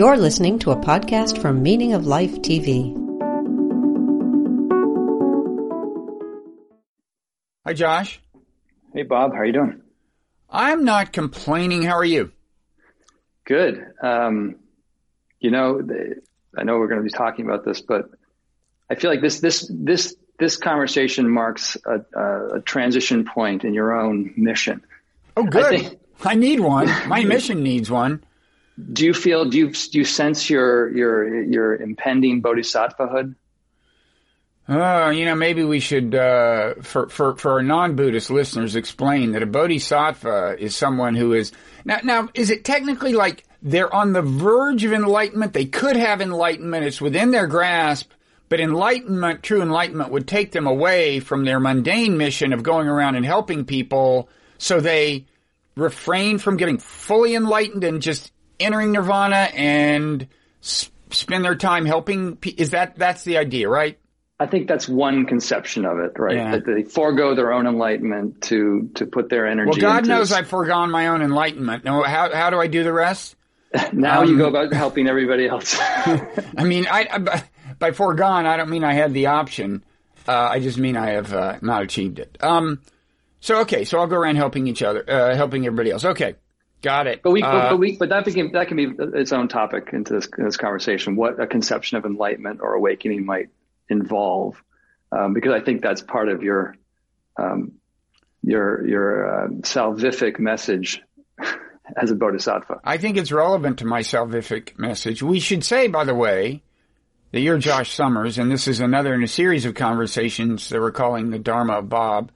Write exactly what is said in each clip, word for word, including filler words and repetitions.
You're listening to a podcast from Meaning of Life T V. Hi, Josh. Hey, Bob. How are you doing? I'm not complaining. How are you? Good. Um, you know, I know we're going to be talking about this, but I feel like this this this this conversation marks a, a, a transition point in your own mission. Oh, good. I think, I need one. My mission needs one. Do you feel, do you, do you sense your, your, your impending bodhisattvahood? Oh, you know, maybe we should, uh, for, for, for our non-Buddhist listeners, explain that a bodhisattva is someone who is, now, now, is it technically like they're on the verge of enlightenment? They could have enlightenment. It's within their grasp, but enlightenment, true enlightenment would take them away from their mundane mission of going around and helping people. So they refrain from getting fully enlightened and just entering nirvana and sp- spend their time helping. Pe- is that, that's the idea, right? I think that's one conception of it, right? Yeah. That they forego their own enlightenment to, to put their energy. Well, God into knows this. I've foregone my own enlightenment. Now, how, how do I do the rest? Now um, you go about helping everybody else. I mean, I, I, by foregone, I don't mean I had the option. Uh, I just mean I have uh, not achieved it. Um, so, okay. So I'll go around helping each other, uh, helping everybody else. Okay. Got it. But we, uh, but we, but that became, that can be its own topic into this, this conversation, what a conception of enlightenment or awakening might involve, um, because I think that's part of your, um, your, your, uh, salvific message as a bodhisattva. I think it's relevant to my salvific message. We should say, by the way, that you're Josh Summers, and this is another in a series of conversations that we're calling the Dharma of Bob,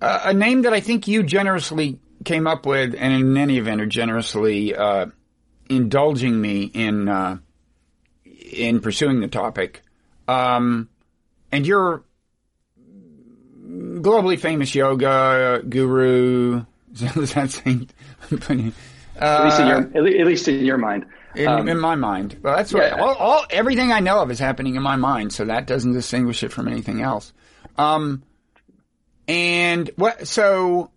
uh, a name that I think you generously came up with, and in any event are generously uh, indulging me in uh, in pursuing the topic. Um, and you're globally famous yoga guru. Does that seem? uh, at least in your, at least in your mind. In, um, in my mind. Well, that's what yeah. all, all everything I know of is happening in my mind, so that doesn't distinguish it from anything else. Um, and what so.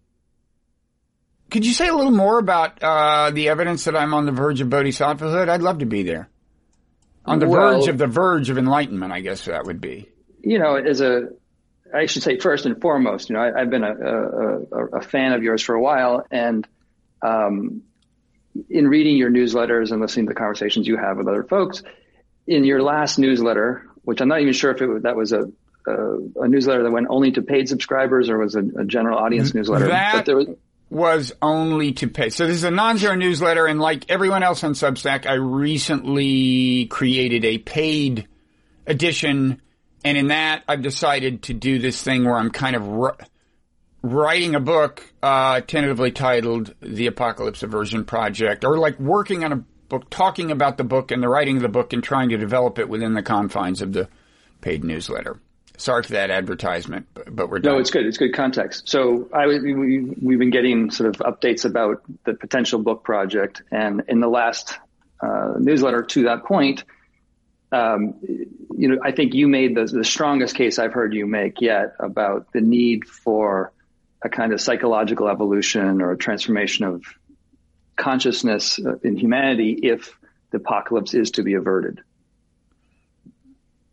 Could you say a little more about uh, the evidence that I'm on the verge of bodhisattvahood? I'd love to be there. On the well, verge of the verge of enlightenment, I guess that would be. You know, as a, I should say first and foremost, you know, I, I've been a, a, a fan of yours for a while. And um, in reading your newsletters and listening to the conversations you have with other folks, in your last newsletter, which I'm not even sure if it, that was a, a, a newsletter that went only to paid subscribers or was a, a general audience Th- newsletter. That... But there was, was only to pay. So this is a Nonzero newsletter, and like everyone else on Substack, I recently created a paid edition, and in that I've decided to do this thing where I'm kind of r- writing a book uh tentatively titled The Apocalypse Aversion Project, or like working on a book, talking about the book and the writing of the book and trying to develop it within the confines of the paid newsletter. Sorry for that advertisement, but, but we're done. No, it's good. It's good context. So I we, we've been getting sort of updates about the potential book project. And in the last uh, newsletter to that point, um, you know, I think you made the, the strongest case I've heard you make yet about the need for a kind of psychological evolution or a transformation of consciousness in humanity if the apocalypse is to be averted.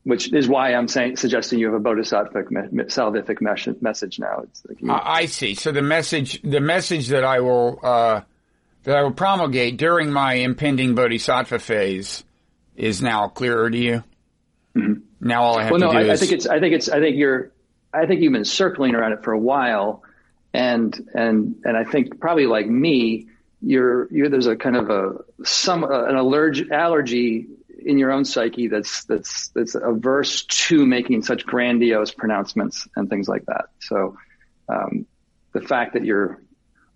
Which is why I'm saying, suggesting you have a bodhisattvic, me- salvific mes- message now. It's like you... uh, I see. So the message, the message that I will, uh, that I will promulgate during my impending bodhisattva phase is now clearer to you. Mm-hmm. Now all I have well, to no, do I, is. I think it's, I think it's, I think you're, I think you've been circling around it for a while. And, and, and I think probably like me, you're, you're, there's a kind of a, some, uh, an allerg- allergy, in your own psyche that's that's that's averse to making such grandiose pronouncements and things like that. So um, the fact that you're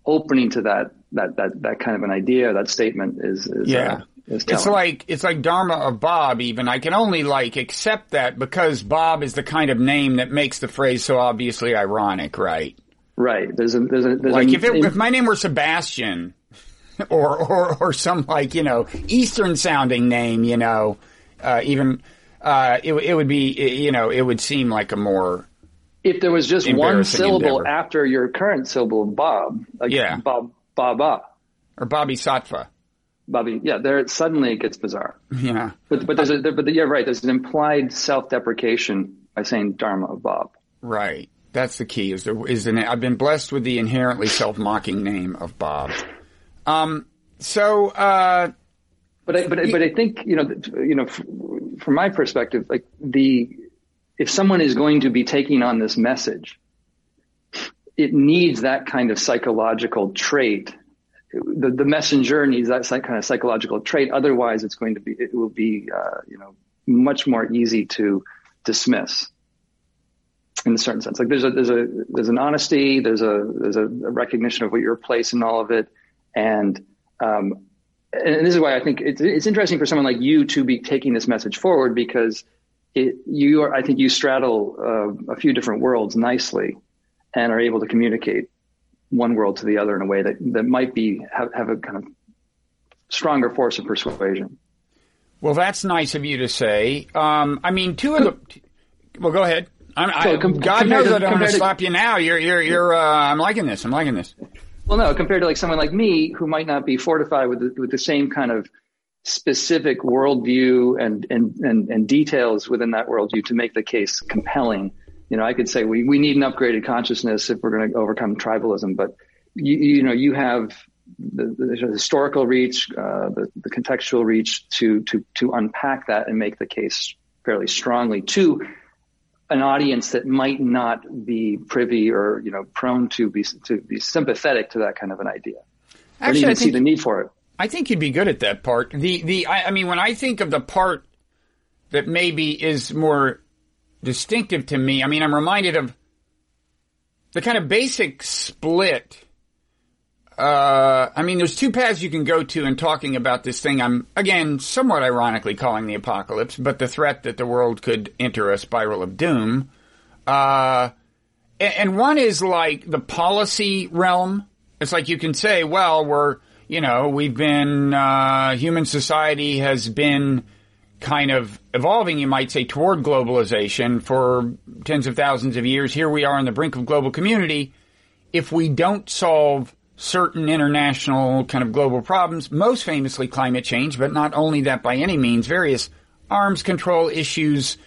opening to that that that that kind of an idea, that statement is, is yeah. Uh, is telling. It's like it's like Dharma of Bob. Even I can only like accept that because Bob is the kind of name that makes the phrase so obviously ironic, right? Right. There's a there's a there's like a, if it, in, if my name were Sebastian. Or, or, or some like, you know, Eastern sounding name, you know, uh, even, uh, it, it would be, it, you know, it would seem like a more. If there was just one syllable endeavor. After your current syllable, Bob, like yeah. Bob, Baba. Or Bobby Sattva. Bobby, yeah, there suddenly it gets bizarre. Yeah, but but there's a there, but yeah, right. There's an implied self-deprecation by saying Dharma of Bob. Right, that's the key. Is there is an I've been blessed with the inherently self-mocking name of Bob. Um. So, uh, but I, but I, but I think you know you know from my perspective, like the if someone is going to be taking on this message, it needs that kind of psychological trait. The, the messenger needs that kind of psychological trait. Otherwise, it's going to be it will be uh, you know much more easy to dismiss. In a certain sense, like there's a there's a there's an honesty, there's a there's a recognition of what your place in all of it, and um, and this is why I think it's it's interesting for someone like you to be taking this message forward, because it you are I think you straddle uh, a few different worlds nicely, and are able to communicate one world to the other in a way that, that might be have, have a kind of stronger force of persuasion. Well, that's nice of you to say. Um, I mean, two of the. Well, go ahead. I'm, so, I, com- God knows to, I don't want to slap you now. You're, you're, you're. Uh, I'm liking this. I'm liking this. Well, no, compared to like someone like me who might not be fortified with the, with the same kind of specific worldview and and and, and details within that worldview to make the case compelling. You know, I could say we, we need an upgraded consciousness if we're going to overcome tribalism. But, you, you know, you have the, the historical reach, uh, the, the contextual reach to, to to unpack that and make the case fairly strongly to an audience that might not be privy or, you know, prone to be to be sympathetic to that kind of an idea. Actually, I think, see the need for it. I think you'd be good at that part. The the I, I mean, when I think of the part that maybe is more distinctive to me, I mean, I'm reminded of the kind of basic split. Uh, I mean, there's two paths you can go to in talking about this thing I'm, again, somewhat ironically calling the apocalypse, but the threat that the world could enter a spiral of doom. Uh, and one is like the policy realm. It's like you can say, well, we're, you know, we've been, uh, human society has been kind of evolving, you might say, toward globalization for tens of thousands of years. Here we are on the brink of global community. If we don't solve certain international kind of global problems, most famously climate change, but not only that by any means, various arms control issues,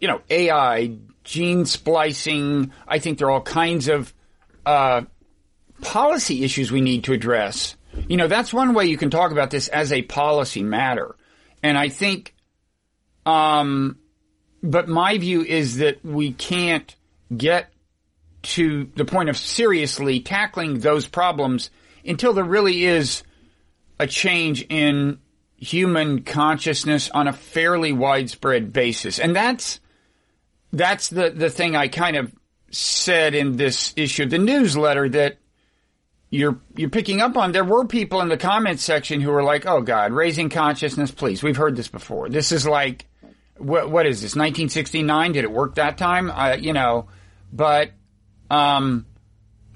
you know, A I, gene splicing. I think there are all kinds of uh policy issues we need to address. You know, that's one way you can talk about this as a policy matter. And I think Um, but my view is that we can't get to the point of seriously tackling those problems until there really is a change in human consciousness on a fairly widespread basis. And that's, that's the, the thing I kind of said in this issue of the newsletter that you're, you're picking up on. There were people in the comments section who were like, oh God, raising consciousness, please. We've heard this before. This is like, What, what is this, nineteen sixty-nine? Did it work that time? Uh, you know, but um,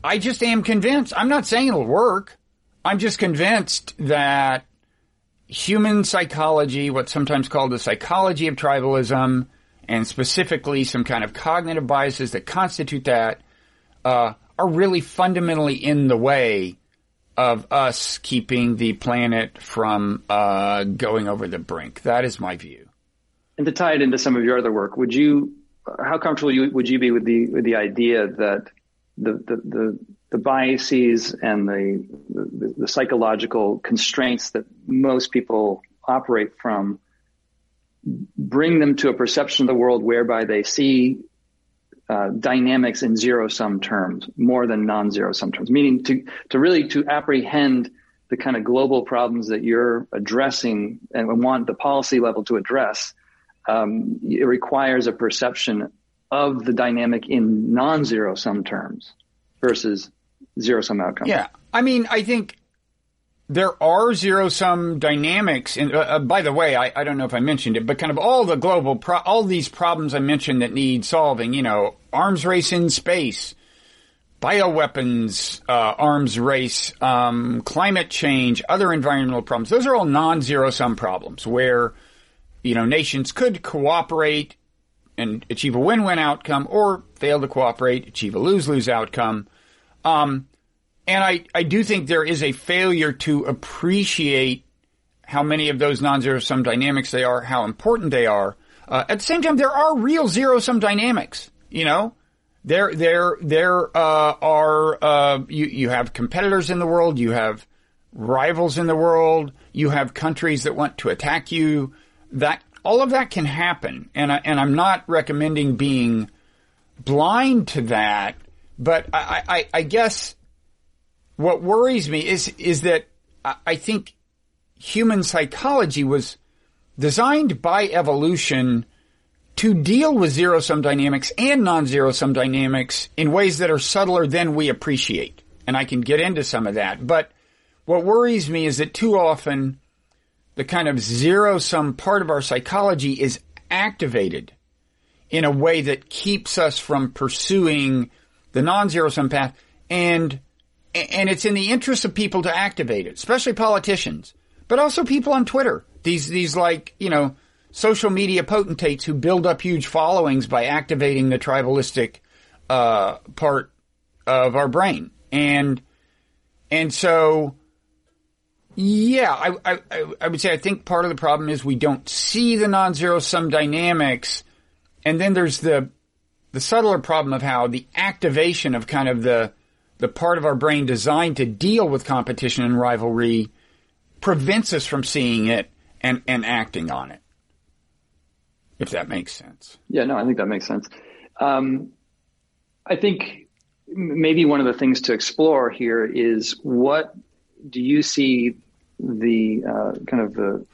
I just am convinced. I'm not saying it'll work. I'm just convinced that human psychology, what's sometimes called the psychology of tribalism, and specifically some kind of cognitive biases that constitute that, uh, are really fundamentally in the way of us keeping the planet from uh, going over the brink. That is my view. And to tie it into some of your other work, would you, how comfortable you, would you be with the with the idea that the the the, the biases and the, the the psychological constraints that most people operate from bring them to a perception of the world whereby they see uh, dynamics in zero-sum terms more than non-zero-sum terms, meaning to to really to apprehend the kind of global problems that you're addressing and want the policy level to address. Um, it requires a perception of the dynamic in non-zero sum terms versus zero sum outcomes. Yeah. I mean, I think there are zero sum dynamics. And uh, uh, by the way, I, I don't know if I mentioned it, but kind of all the global, pro- all these problems I mentioned that need solving, you know, arms race in space, bioweapons, uh, arms race, um, climate change, other environmental problems. Those are all non-zero sum problems where, you know, nations could cooperate and achieve a win-win outcome or fail to cooperate, achieve a lose-lose outcome. Um, and I, I do think there is a failure to appreciate how many of those non-zero-sum dynamics they are, how important they are. Uh, at the same time, there are real zero-sum dynamics, you know? There, there, there, uh, are, uh, you, you have competitors in the world, you have rivals in the world, you have countries that want to attack you. That, all of that can happen. And I, and I'm not recommending being blind to that, but I, I, I guess what worries me is, is that I think human psychology was designed by evolution to deal with zero-sum dynamics and non-zero-sum dynamics in ways that are subtler than we appreciate. And I can get into some of that. But what worries me is that too often the kind of zero-sum part of our psychology is activated in a way that keeps us from pursuing the non-zero-sum path. And, and it's in the interest of people to activate it, especially politicians, but also people on Twitter. These, these like, you know, social media potentates who build up huge followings by activating the tribalistic, uh, part of our brain. And, and so, yeah, I, I, I would say I think part of the problem is we don't see the non-zero-sum dynamics. And then there's the, the subtler problem of how the activation of kind of the, the part of our brain designed to deal with competition and rivalry prevents us from seeing it and, and acting on it. If that makes sense. Yeah, no, I think that makes sense. Um, I think maybe one of the things to explore here is what do you see the uh, kind of the,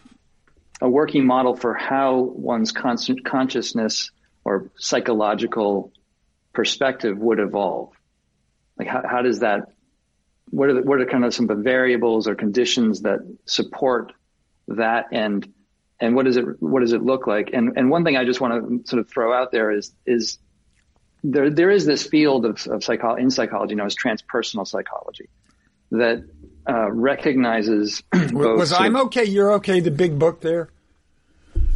a working model for how one's constant consciousness or psychological perspective would evolve? Like how, how does that, what are the, what are kind of some of the variables or conditions that support that and And what does it what does it look like? And and one thing I just want to sort of throw out there is is there there is this field of, of psychology in psychology known as transpersonal psychology that uh, recognizes. Both was I'm okay, you're okay. The big book there.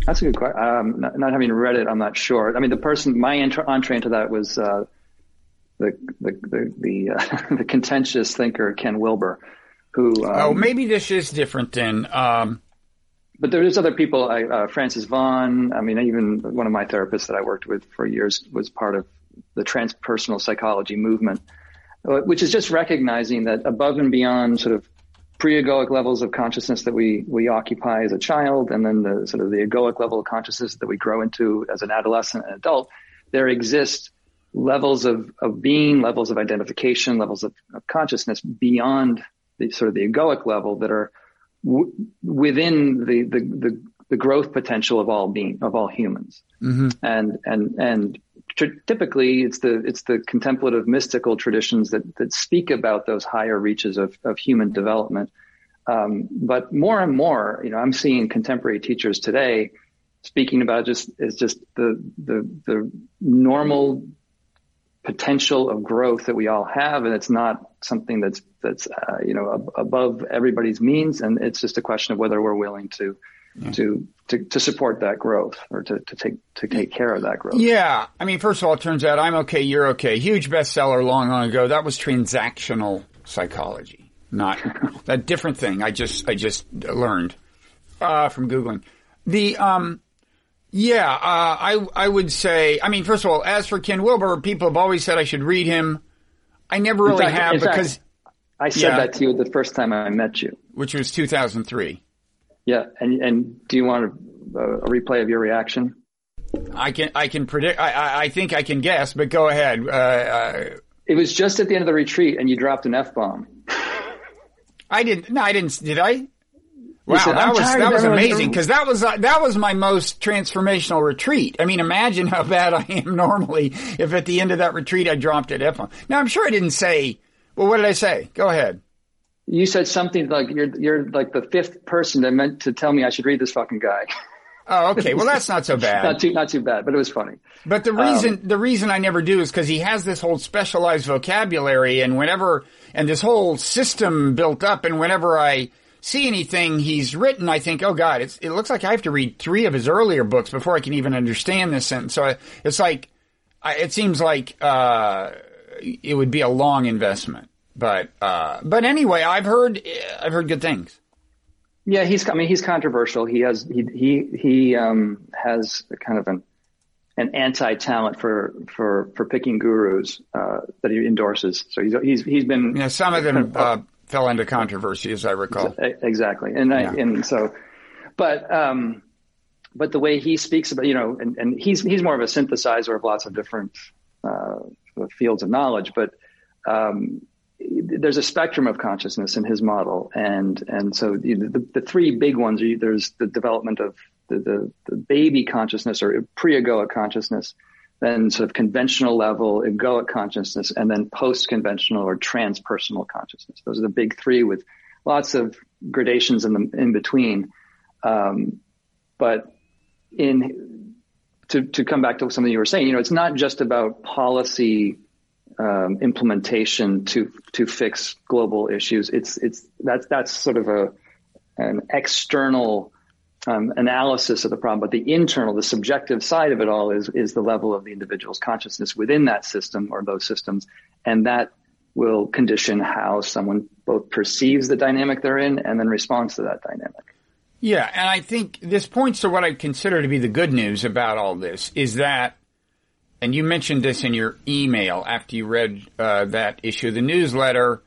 That's a good question. Um, not, not having read it, I'm not sure. I mean, the person my entr- entree into that was uh, the the the the, uh, the contentious thinker Ken Wilber, who um, oh maybe this is different than. Um... But there's other people, uh, Francis Vaughn. I mean, even one of my therapists that I worked with for years was part of the transpersonal psychology movement, which is just recognizing that above and beyond sort of pre-egoic levels of consciousness that we, we occupy as a child, and then the sort of the egoic level of consciousness that we grow into as an adolescent and adult, there exist levels of, of being, levels of identification, levels of, of consciousness beyond the sort of the egoic level that are W- within the, the, the, the growth potential of all being, of all humans. Mm-hmm. And, and, and tr- typically it's the, it's the contemplative mystical traditions that, that speak about those higher reaches of, of human development. Um, but more and more, you know, I'm seeing contemporary teachers today speaking about just, is just the, the, the normal potential of growth that we all have, and it's not something that's that's uh, you know ab- above everybody's means, and it's just a question of whether we're willing to yeah. to, to to support that growth or to, to take to take care of that growth. Yeah, I mean, first of all, it turns out I'm okay, you're okay. Huge bestseller long, long ago. That was transactional psychology, not that different thing. I just I just learned uh, from Googling the. Um, Yeah, uh, I, I would say, I mean, first of all, as for Ken Wilber, people have always said I should read him. I never really fact, have because. Fact, I said yeah, that to you the first time I met you. Which was two thousand three. Yeah. And, and do you want a, a replay of your reaction? I can, I can predict, I, I, I think I can guess, but go ahead. Uh, uh, it was just at the end of the retreat and you dropped an F-bomb. I didn't, no, I didn't, did I? Wow, said, that was that was amazing because that was uh, that was my most transformational retreat. I mean, imagine how bad I am normally if at the end of that retreat I dropped it F-bomb. Now, I'm sure I didn't say. Well, what did I say? Go ahead. You said something like you're you're like the fifth person that meant to tell me I should read this fucking guy. Oh, okay. Well, that's not so bad. not too not too bad, but it was funny. But the reason um, the reason I never do is because he has this whole specialized vocabulary, and whenever and this whole system built up, and whenever I. see anything he's written, I think, oh God, it's, it looks like I have to read three of his earlier books before I can even understand this sentence. So I, it's like, I, it seems like, uh, it would be a long investment, but, uh, but anyway, I've heard, I've heard good things. Yeah, he's. I mean, he's controversial. He has. He he he um, has kind of an an anti-talent for for for picking gurus uh, that he endorses. So he's he's he's been. Yeah, some of them kind of, uh, fell into controversy, as I recall. Exactly, and yeah. I, and so, but um, but the way he speaks about, you know, and, and he's he's more of a synthesizer of lots of different uh, fields of knowledge, but. Um, there's a spectrum of consciousness in his model. And, and so the, the, the three big ones are, there's the development of the, the, the baby consciousness or pre-egoic consciousness, then sort of conventional level egoic consciousness, and then post-conventional or transpersonal consciousness. Those are the big three with lots of gradations in the, in between. Um, but in, to, to come back to something you were saying, you know, it's not just about policy Um, implementation to to fix global issues. It's it's that's that's sort of a an external um, analysis of the problem, but the internal, the subjective side of it all is is the level of the individual's consciousness within that system or those systems, and that will condition how someone both perceives the dynamic they're in and then responds to that dynamic. Yeah, and I think this points to what I consider to be the good news about all this is that. And you mentioned this in your email after you read uh, that issue of the newsletter,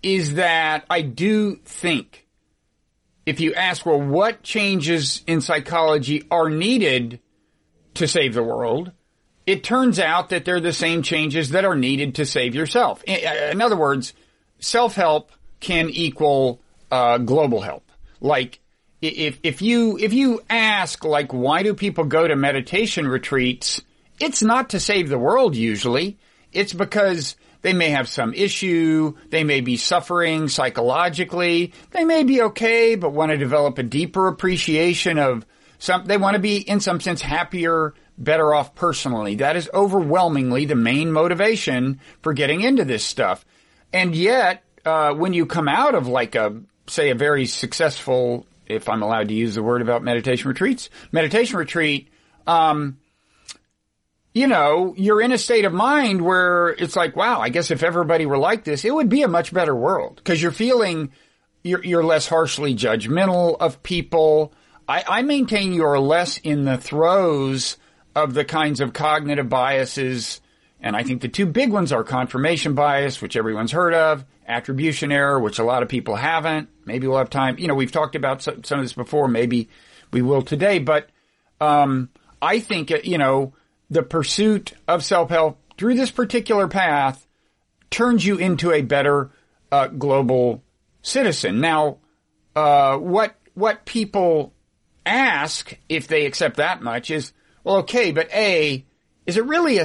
is that I do think if you ask, well, what changes in psychology are needed to save the world, it turns out that they're the same changes that are needed to save yourself. In other words, self-help can equal uh, global help. Like, If, if you, if you ask, like, why do people go to meditation retreats? It's not to save the world usually. It's because they may have some issue. They may be suffering psychologically. They may be okay, but want to develop a deeper appreciation of some, they want to be in some sense happier, better off personally. That is overwhelmingly the main motivation for getting into this stuff. And yet, uh, when you come out of like a, say a very successful, if I'm allowed to use the word about meditation retreats, meditation retreat, um, you know, you're in a state of mind where it's like, wow, I guess if everybody were like this, it would be a much better world because you're feeling you're, you're less harshly judgmental of people. I, I maintain you're less in the throes of the kinds of cognitive biases. And I think the two big ones are confirmation bias, which everyone's heard of, attribution error, which a lot of people haven't. Maybe we'll have time. You know, we've talked about some of this before. Maybe we will today. But um I think, you know, the pursuit of self-help through this particular path turns you into a better uh, global citizen. Now, uh what what people ask, if they accept that much, is, well, okay, but A, is it really a...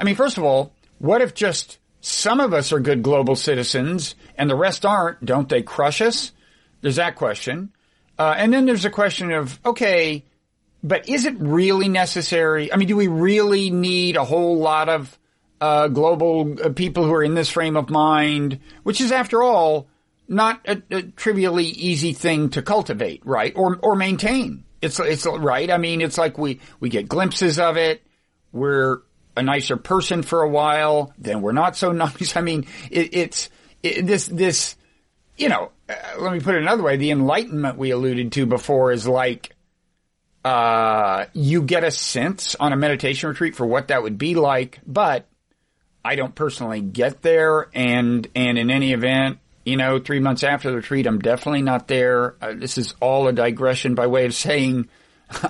I mean, first of all, what if just some of us are good global citizens and the rest aren't? Don't they crush us? There's that question. Uh, and then there's a question of, okay, but is it really necessary? I mean, do we really need a whole lot of uh global uh, people who are in this frame of mind, which is, after all, not a, a trivially easy thing to cultivate, right? Or or maintain. It's it's right. I mean, it's like we we get glimpses of it. We're a nicer person for a while, then we're not so nice. I mean, it, it's it, this, this, you know, uh, let me put it another way. The enlightenment we alluded to before is like, uh, you get a sense on a meditation retreat for what that would be like, but I don't personally get there. And, and in any event, you know, three months after the retreat, I'm definitely not there. Uh, this is all a digression by way of saying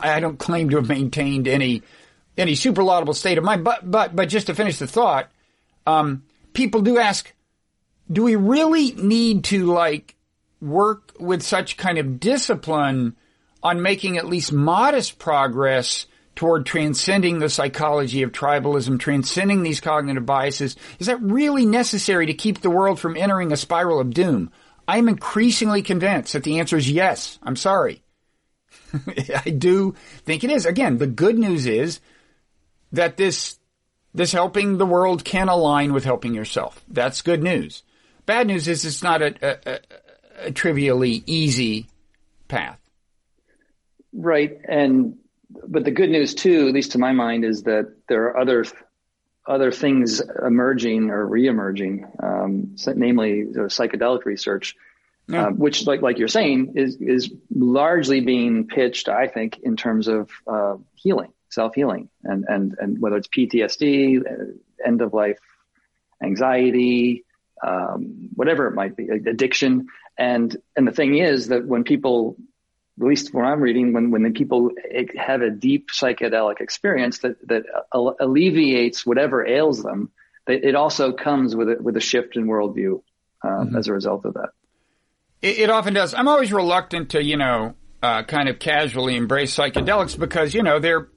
I don't claim to have maintained any any super laudable state of mind. But, but, but just to finish the thought, um, people do ask, do we really need to, like, work with such kind of discipline on making at least modest progress toward transcending the psychology of tribalism, transcending these cognitive biases? Is that really necessary to keep the world from entering a spiral of doom? I'm increasingly convinced that the answer is yes. I'm sorry. I do think it is. Again, the good news is that this, this helping the world can align with helping yourself. That's good news. Bad news is it's not a, a, a trivially easy path. Right. And, but the good news too, at least to my mind, is that there are other, other things emerging or reemerging, um, namely sort of psychedelic research Yeah. Uh, which, like like you're saying, is is largely being pitched, I think, in terms of uh, healing, self-healing, and and and whether it's P T S D, end-of-life anxiety, um, whatever it might be, addiction. And and the thing is that when people, at least what I'm reading, when when the people have a deep psychedelic experience that that alleviates whatever ails them, it also comes with a, with a shift in worldview um, mm-hmm. as a result of that. It often does. I'm always reluctant to, you know, uh, kind of casually embrace psychedelics because, you know, they're,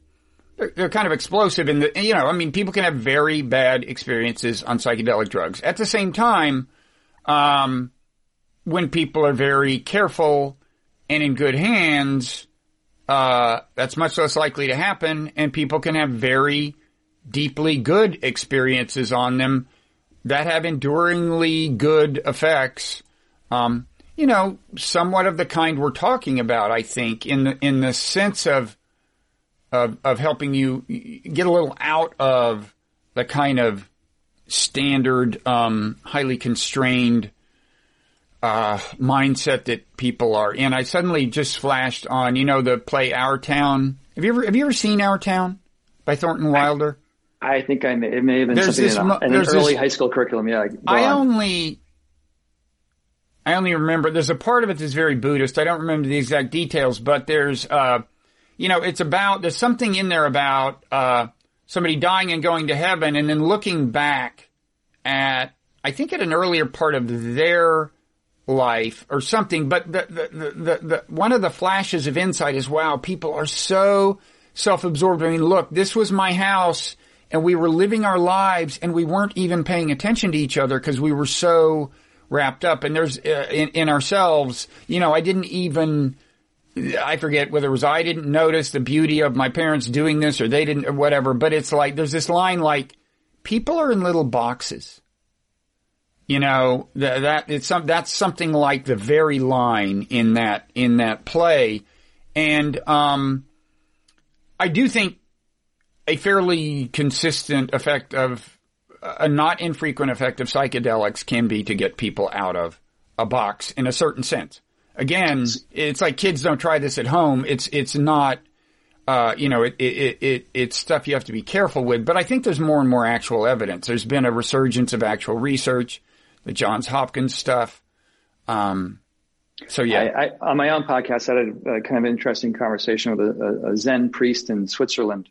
they're, they're kind of explosive in the, you know, I mean, people can have very bad experiences on psychedelic drugs. At the same time, um, when people are very careful and in good hands, uh, that's much less likely to happen, and people can have very deeply good experiences on them that have enduringly good effects. Um, You know, somewhat of the kind we're talking about, I think, in the, in the sense of, of, of helping you get a little out of the kind of standard, um, highly constrained, uh, mindset that people are in. I suddenly just flashed on, you know, the play Our Town. Have you ever, have you ever seen Our Town by Thornton Wilder? I, I think I may, it may have been there's something this, in, a, in an early this, high school curriculum. Yeah. I on. only, I only remember, there's a part of it that's very Buddhist. I don't remember the exact details, but there's, uh, you know, it's about, there's something in there about, uh, somebody dying and going to heaven and then looking back at, I think at an earlier part of their life or something, but the, the, the, the, one of the flashes of insight is, wow, people are so self-absorbed. I mean, look, this was my house and we were living our lives and we weren't even paying attention to each other because we were so wrapped up, and there's uh, in, in ourselves, you know, I didn't even, I forget whether it was I didn't notice the beauty of my parents doing this or they didn't or whatever, but it's like, there's this line like, people are in little boxes. You know, th- that, it's some, that's something like the very line in that, in that play. And, um, I do think a fairly consistent effect of, a not infrequent effect of psychedelics can be to get people out of a box in a certain sense. Again, it's like kids don't try this at home. It's, it's not, uh, you know, it, it, it, it's stuff you have to be careful with, but I think there's more and more actual evidence. There's been a resurgence of actual research, the Johns Hopkins stuff. Um, so yeah. I, I, on my own podcast, I had a kind of interesting conversation with a, a Zen priest in Switzerland,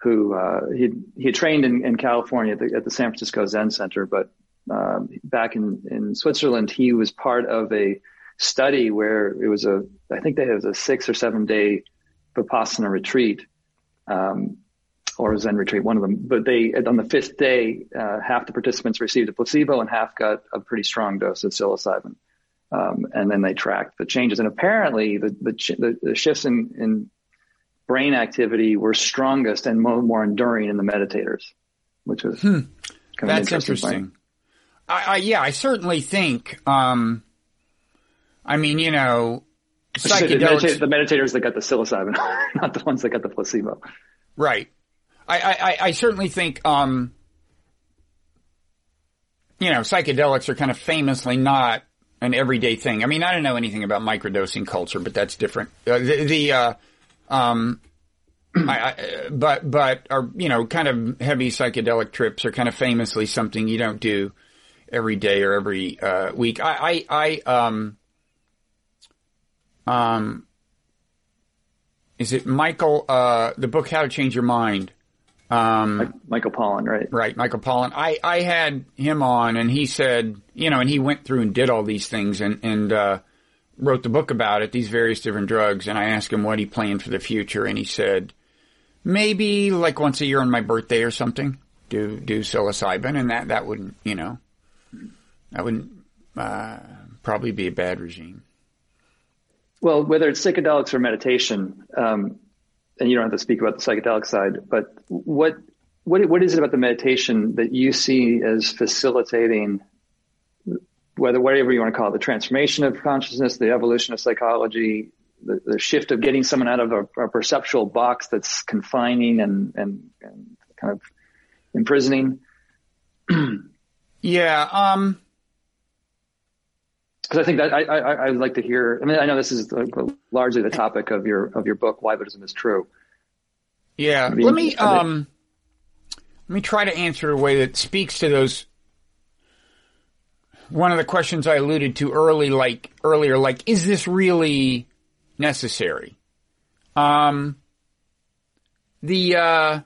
who uh, he he trained in, in California at the, at the San Francisco Zen Center, but um, back in, in Switzerland, he was part of a study where it was a, I think they had a six or seven day Vipassana retreat um, or a Zen retreat, one of them. But they, on the fifth day, uh, half the participants received a placebo and half got a pretty strong dose of psilocybin. Um, and then they tracked the changes. And apparently the, the, the shifts in, in brain activity were strongest and more, more enduring in the meditators, which was hmm. kind that's of interesting. interesting. I, I, yeah, I certainly think. Um, I mean, you know, psychedelics. The, medita- the meditators that got the psilocybin, not the ones that got the placebo. Right. I, I, I certainly think. Um, you know, psychedelics are kind of famously not an everyday thing. I mean, I don't know anything about microdosing culture, but that's different. Uh, the the uh, Um, I, I, but, but are, you know, kind of heavy psychedelic trips are kind of famously something you don't do every day or every, uh, week. I, I, I, um, um, is it Michael, uh, the book, How to Change Your Mind? Um, Michael Pollan, right? Right. Michael Pollan. I, I had him on and he said, you know, and he went through and did all these things and, and, uh, wrote the book about it, these various different drugs, and I asked him what he planned for the future, and he said, maybe like once a year on my birthday or something, do do psilocybin, and that, that wouldn't, you know, that wouldn't uh, probably be a bad regime. Well, whether it's psychedelics or meditation, um, and you don't have to speak about the psychedelic side, but what what what is it about the meditation that you see as facilitating whether whatever you want to call it, the transformation of consciousness, the evolution of psychology, the, the shift of getting someone out of a, a perceptual box that's confining and, and, and kind of imprisoning? Yeah. Um, because I think that I, I I like to hear. I mean, I know this is largely the topic of your of your book, Why Buddhism Is True. Yeah, I mean, let me um, let me try to answer in a way that speaks to those. One of the questions I alluded to early, like earlier, like is this really necessary? Um, the uh,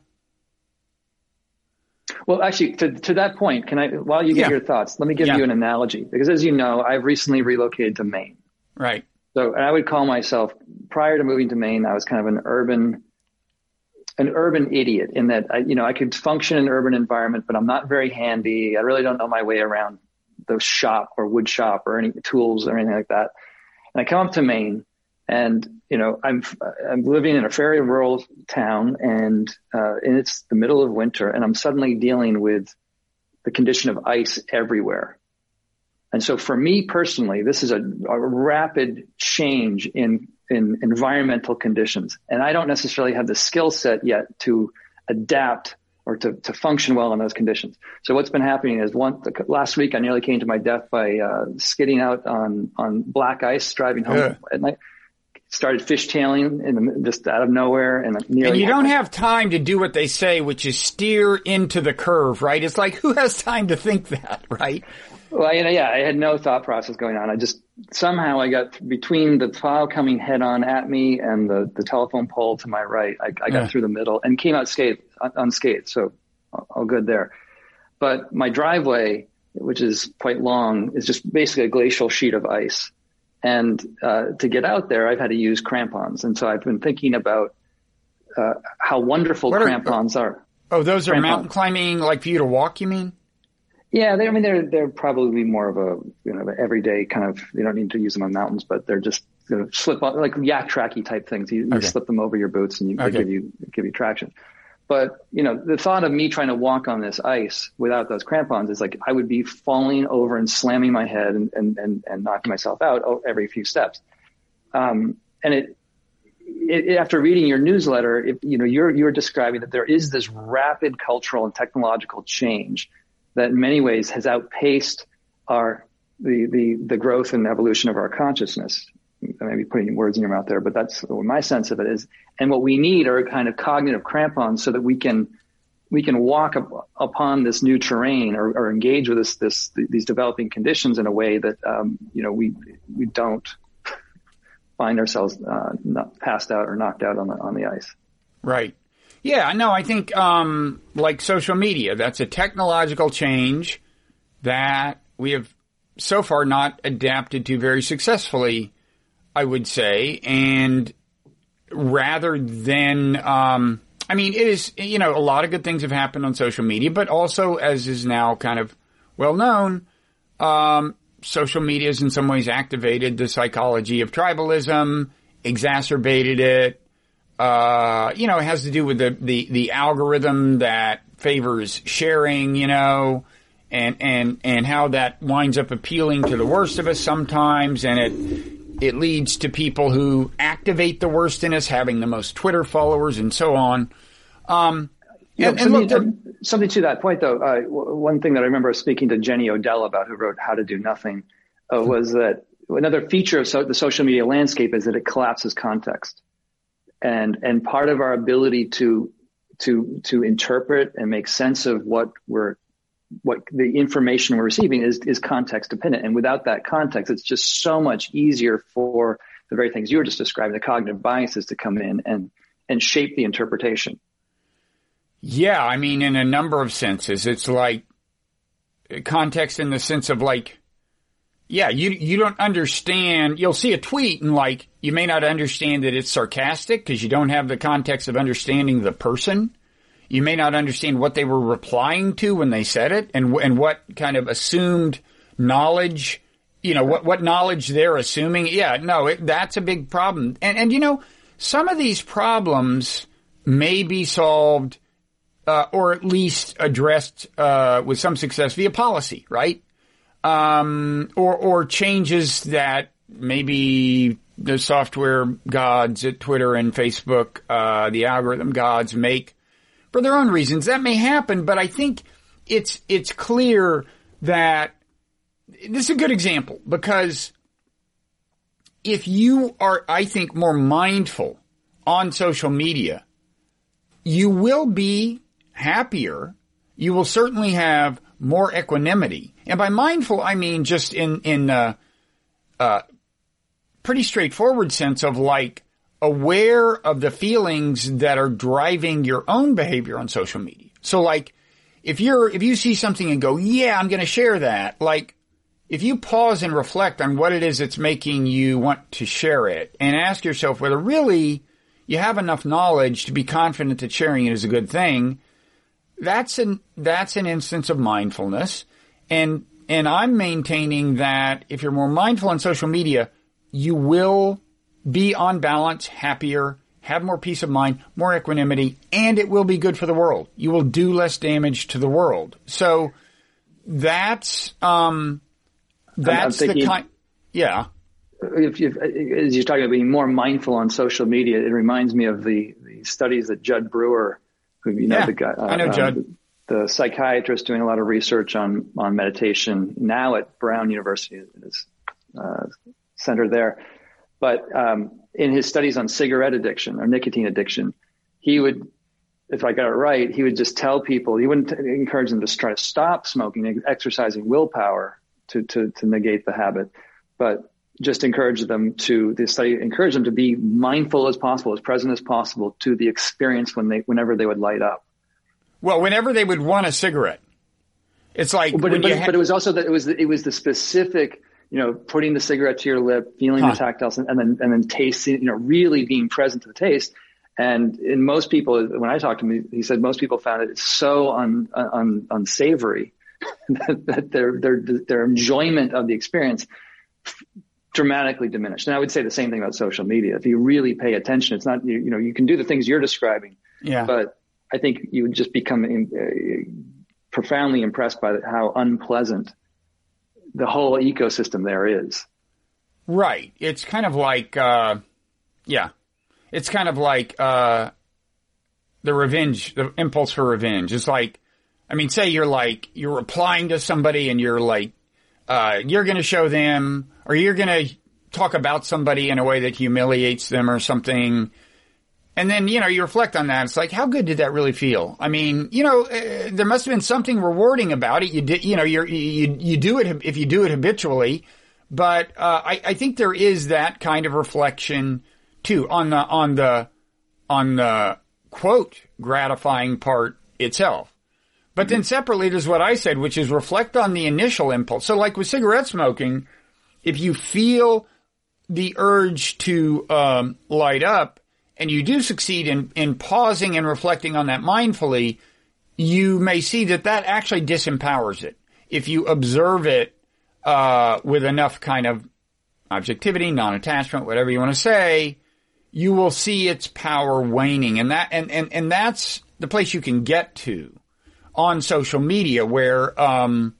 well, actually, to to that point, can I? While you get yeah. your thoughts, let me give yeah. you an analogy, because as you know, I've recently relocated to Maine. Right. So, and I would call myself, prior to moving to Maine, I was kind of an urban. an urban idiot in that, I, you know, I could function in an urban environment, but I'm not very handy. I really don't know my way around the shop or wood shop or any tools or anything like that. And I come up to Maine and, you know, I'm, I'm living in a very rural town and, uh, and it's the middle of winter and I'm suddenly dealing with the condition of ice everywhere. And so for me personally, this is a, a rapid change in in environmental conditions. And I don't necessarily have the skill set yet to adapt or to, to function well in those conditions. So what's been happening is one, last week I nearly came to my death by uh, skidding out on, on black ice, driving home yeah. at night, started fishtailing in the, just out of nowhere. And, nearly and you don't have time to do what they say, which is steer into the curve, right? It's like, who has time to think that, right? Well, you know, yeah, I had no thought process going on. I just somehow I got between the plow coming head on at me and the, the telephone pole to my right. I, I got yeah. through the middle and came out scathed, unscathed. So all good there. But my driveway, which is quite long, is just basically a glacial sheet of ice. And uh, to get out there, I've had to use crampons. And so I've been thinking about uh, how wonderful what crampons are, are. Oh, those are crampons. Mountain climbing, like for you to walk, you mean? Yeah, they, I mean, they're they're probably more of a you know everyday kind of. You don't need to use them on mountains, but they're just you know, slip on like yak tracky type things. You, okay. you slip them over your boots, and you, okay. they give you give you traction. But you know, the thought of me trying to walk on this ice without those crampons is like I would be falling over and slamming my head and and and, and knocking myself out every few steps. Um, and it, it after reading your newsletter, if, you know, you're you're describing that there is this rapid cultural and technological change that in many ways has outpaced our the, the the growth and evolution of our consciousness. I may be putting words in your mouth there, but that's my sense of it is. And what we need are kind of cognitive crampons so that we can we can walk up, upon this new terrain or, or engage with this this these developing conditions in a way that um, you know we we don't find ourselves uh, not passed out or knocked out on the on the ice. Right. Yeah, no, I think, um, like social media, that's a technological change that we have so far not adapted to very successfully, I would say. And rather than, um, I mean, it is, you know, a lot of good things have happened on social media, but also, as is now kind of well known, um, social media has in some ways activated the psychology of tribalism, exacerbated it. Uh, you know, it has to do with the, the, the algorithm that favors sharing, you know, and, and, and how that winds up appealing to the worst of us sometimes. And it, it leads to people who activate the worst in us having the most Twitter followers and so on. Um, yeah, and, and something, look, something to that point though, uh, one thing that I remember speaking to Jenny O'Dell about, who wrote How to Do Nothing, uh, was that another feature of so, the social media landscape is that it collapses context. And, and part of our ability to, to, to interpret and make sense of what we're, what the information we're receiving is, is context dependent. And without that context, it's just so much easier for the very things you were just describing, the cognitive biases to come in and, and shape the interpretation. Yeah. I mean, in a number of senses, it's like context in the sense of like, yeah, you you don't understand. You'll see a tweet and like you may not understand that it's sarcastic because you don't have the context of understanding the person. You may not understand what they were replying to when they said it, and and what kind of assumed knowledge, you know, what what knowledge they're assuming. Yeah, no, it, that's a big problem. And and you know, some of these problems may be solved uh, or at least addressed uh, with some success via policy, right? Um, or, or changes that maybe the software gods at Twitter and Facebook, uh, the algorithm gods make for their own reasons. That may happen, but I think it's, it's clear that this is a good example, because if you are, I think, more mindful on social media, you will be happier. You will certainly have more equanimity. And by mindful, I mean just in, in, uh, uh, pretty straightforward sense of like aware of the feelings that are driving your own behavior on social media. So like if you're, if you see something and go, yeah, I'm going to share that. Like if you pause and reflect on what it is that's making you want to share it and ask yourself whether really you have enough knowledge to be confident that sharing it is a good thing, that's an, that's an instance of mindfulness. And, and I'm maintaining that if you're more mindful on social media, you will be on balance, happier, have more peace of mind, more equanimity, and it will be good for the world. You will do less damage to the world. So that's, um, that's I'm, I'm thinking, the kind, yeah. If you, as you're talking about being more mindful on social media, it reminds me of the, the studies that Judd Brewer, who you know, yeah, the guy, uh, I know Judd. Um, the psychiatrist doing a lot of research on, on meditation now at Brown University, is, uh, center there. But um, in his studies on cigarette addiction or nicotine addiction, he would, if I got it right, he would just tell people, he wouldn't encourage them to try to stop smoking, exercising willpower to, to, to negate the habit, but just encourage them to, the study encouraged them to be mindful as possible, as present as possible to the experience when they, whenever they would light up. Well, whenever they would want a cigarette. It's like, but, but, ha- but it was also that it was, it was the specific, you know, putting the cigarette to your lip, feeling huh. the tactile, and then and then tasting, you know, really being present to the taste. And in most people, when I talked to him, he said most people found it so un, un, unsavory that, that their their their enjoyment of the experience dramatically diminished. And I would say the same thing about social media. If you really pay attention, it's not you, you know you can do the things you're describing, yeah. But I think you would just become in, uh, profoundly impressed by how unpleasant the whole ecosystem there is. Right. It's kind of like, uh, yeah, it's kind of like, uh, the revenge, the impulse for revenge. It's like, I mean, say you're like, you're replying to somebody and you're like, uh, you're going to show them, or you're going to talk about somebody in a way that humiliates them or something. And then, you know, you reflect on that. It's like, how good did that really feel? I mean, you know, uh, there must have been something rewarding about it. You did, you know, you're, you, you do it if you do it habitually. But, uh, I, I think there is that kind of reflection too on the, on the, on the quote gratifying part itself. But then separately, there's what I said, which is reflect on the initial impulse. So like with cigarette smoking, if you feel the urge to, um, light up, and you do succeed in, in pausing and reflecting on that mindfully, you may see that that actually disempowers it. If you observe it, uh, with enough kind of objectivity, non-attachment, whatever you want to say, you will see its power waning. And that, and, and, and that's the place you can get to on social media where, um,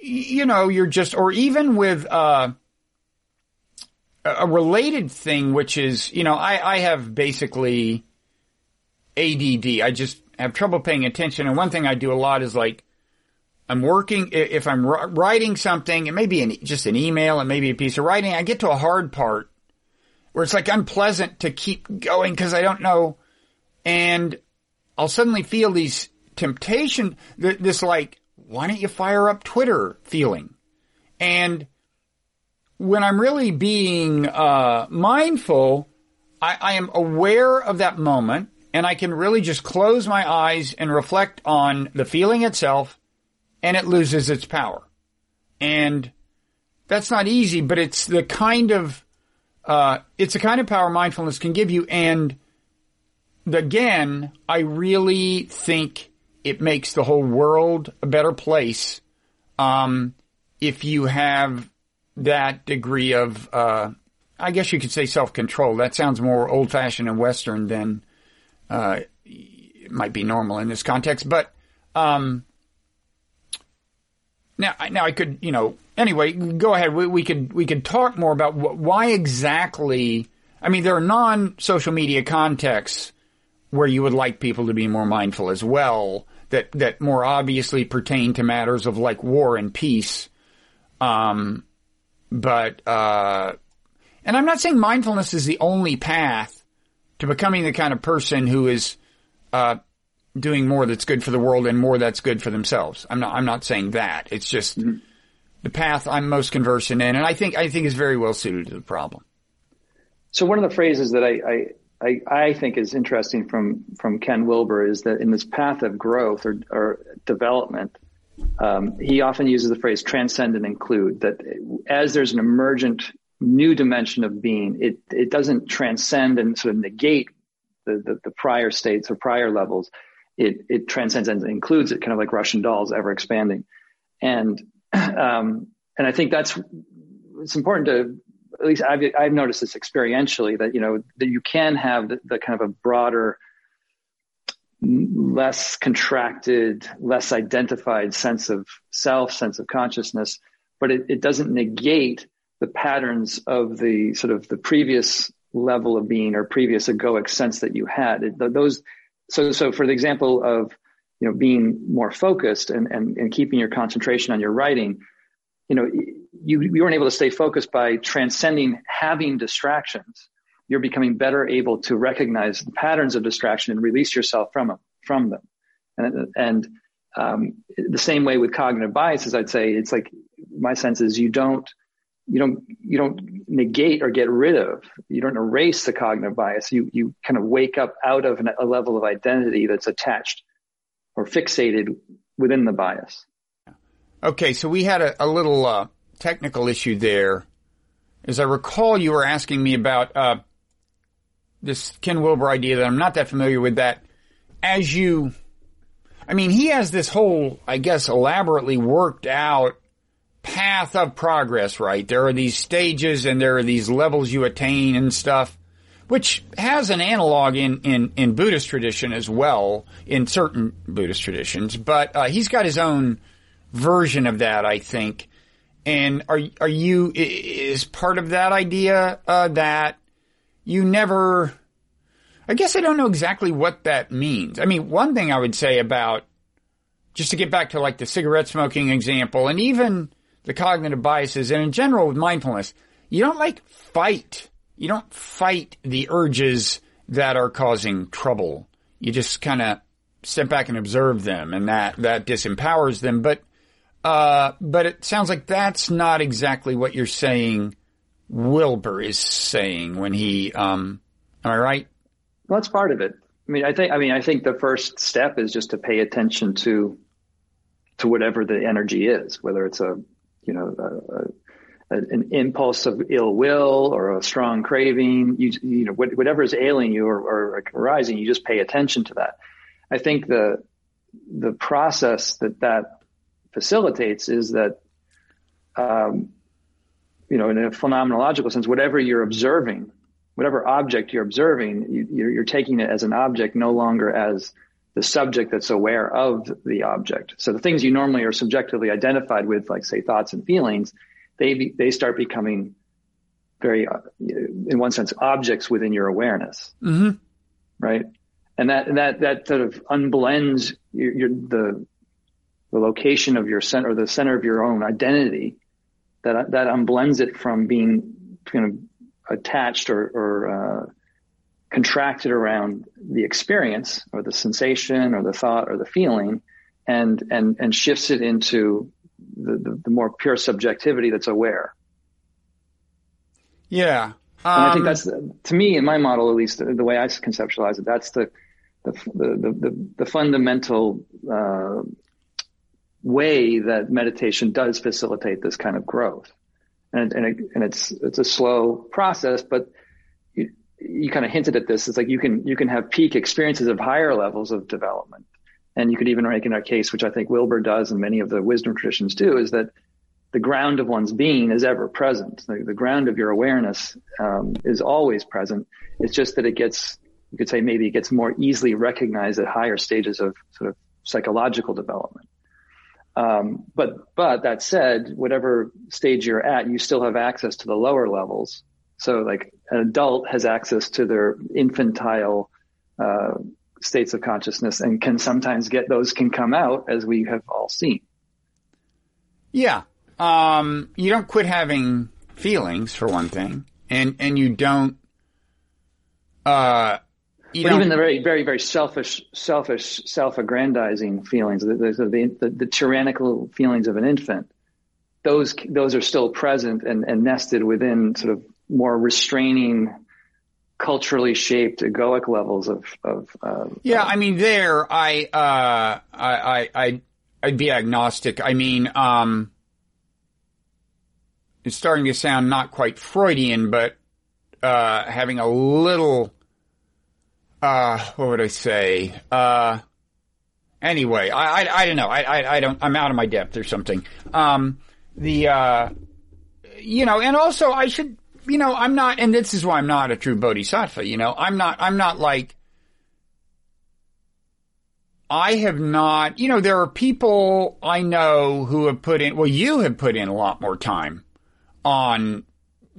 you know, you're just, or even with, uh, a related thing, which is, you know, I, I have basically A D D. I just have trouble paying attention. And one thing I do a lot is like, I'm working, if I'm writing something, it may be an, just an email, it may be a piece of writing, I get to a hard part where it's like unpleasant to keep going because I don't know. And I'll suddenly feel these temptation, this like, why don't you fire up Twitter feeling? And when I'm really being, uh, mindful, I, I am aware of that moment and I can really just close my eyes and reflect on the feeling itself, and it loses its power. And that's not easy, but it's the kind of, uh, it's the kind of power mindfulness can give you. And again, I really think it makes the whole world a better place. Um, if you have that degree of, uh, I guess you could say self-control. That sounds more old-fashioned and Western than, uh, it might be normal in this context. But, um, now, now I could, you know, anyway, go ahead. We, we could, we could talk more about wh- why exactly, I mean, there are non-social media contexts where you would like people to be more mindful as well that, that more obviously pertain to matters of like war and peace. Um, but, uh, and I'm not saying mindfulness is the only path to becoming the kind of person who is, uh, doing more that's good for the world and more that's good for themselves. I'm not, I'm not saying that. It's just mm-hmm. the path I'm most conversant in. And I think, I think is very well suited to the problem. So one of the phrases that I, I, I, I think is interesting from, from Ken Wilber is that in this path of growth or, or development, um, he often uses the phrase transcend and include, that as there's an emergent new dimension of being, it, it doesn't transcend and sort of negate the, the, the prior states or prior levels. It, it transcends and includes it, kind of like Russian dolls, ever expanding. And, um, and I think that's, it's important to, at least I've, I've noticed this experientially, that, you know, that you can have the, the kind of a broader, less contracted, less identified sense of self, sense of consciousness, but it, it doesn't negate the patterns of the sort of the previous level of being or previous egoic sense that you had. It, those, so, so for the example of, you know, being more focused and, and, and keeping your concentration on your writing, you know, you, you weren't able to stay focused by transcending having distractions. You're becoming better able to recognize the patterns of distraction and release yourself from them, from them. And, and um, the same way with cognitive biases, I'd say it's like, my sense is you don't, you don't, you don't negate or get rid of, you don't erase the cognitive bias. You, you kind of wake up out of an, a level of identity that's attached or fixated within the bias. Okay. So we had a, a little, uh, technical issue there. As I recall, you were asking me about, uh, this Ken Wilber idea that I'm not that familiar with, that as you, I mean, he has this whole, I guess, elaborately worked out path of progress, right? There are these stages and there are these levels you attain and stuff, which has an analog in, in, in Buddhist tradition as well, in certain Buddhist traditions, but, uh, he's got his own version of that, I think. And are, are you, is part of that idea, uh, that you never, I guess I don't know exactly what that means. I mean, one thing I would say about, just to get back to like the cigarette smoking example and even the cognitive biases and in general with mindfulness, you don't like fight. You don't fight the urges that are causing trouble. You just kind of step back and observe them, and that, that disempowers them. But, uh, but it sounds like that's not exactly what you're saying Wilber is saying when he, um, am I right? Well, that's part of it. I mean, I think, I mean, I think the first step is just to pay attention to, to whatever the energy is, whether it's a, you know, a, a, an impulse of ill will or a strong craving, you, you know, whatever is ailing you or, or arising, you just pay attention to that. I think the, the process that that facilitates is that, um, you know, in a phenomenological sense, whatever you're observing, whatever object you're observing, you, you're, you're taking it as an object, no longer as the subject that's aware of the object. So the things you normally are subjectively identified with, like say thoughts and feelings, they, be, they start becoming very, in one sense, objects within your awareness. Mm-hmm. Right. And that, and that, that sort of unblends your, your, the, the location of your center, or the center of your own identity. That, that unblends it from being kind of attached or, or uh, contracted around the experience or the sensation or the thought or the feeling, and and and shifts it into the, the, the more pure subjectivity that's aware. Yeah, um, and I think that's, to me, in my model at least, the, the way I conceptualize it, that's the the the the, the fundamental Uh, way that meditation does facilitate this kind of growth. And, and, it, and it's, it's a slow process, but you, you kind of hinted at this. It's like, you can, you can have peak experiences of higher levels of development. And you could even make in our case, which I think Wilber does and many of the wisdom traditions do, is that the ground of one's being is ever present. The, the ground of your awareness um, is always present. It's just that it gets, you could say maybe it gets more easily recognized at higher stages of sort of psychological development. Um, but, but that said, whatever stage you're at, you still have access to the lower levels. So like an adult has access to their infantile, uh, states of consciousness, and can sometimes get, those can come out, as we have all seen. Yeah. Um, you don't quit having feelings, for one thing, and and you don't. Uh, you but don't, even the very, very, very selfish, selfish, self-aggrandizing feelings, the the, the the tyrannical feelings of an infant, those those are still present and, and nested within sort of more restraining, culturally shaped egoic levels of of. Uh, yeah, I mean, there, I, uh, I, I, I, I'd be agnostic. I mean, um, it's starting to sound not quite Freudian, but uh, having a little, uh, what would I say? Uh, anyway, I, I, I don't know. I, I, I don't. I'm out of my depth or something. Um, the, uh, you know, and also I should. You know, I'm not, and this is why I'm not a true bodhisattva, you know, I'm not, I'm not like, I have not, you know, there are people I know who have put in, well, you have put in a lot more time on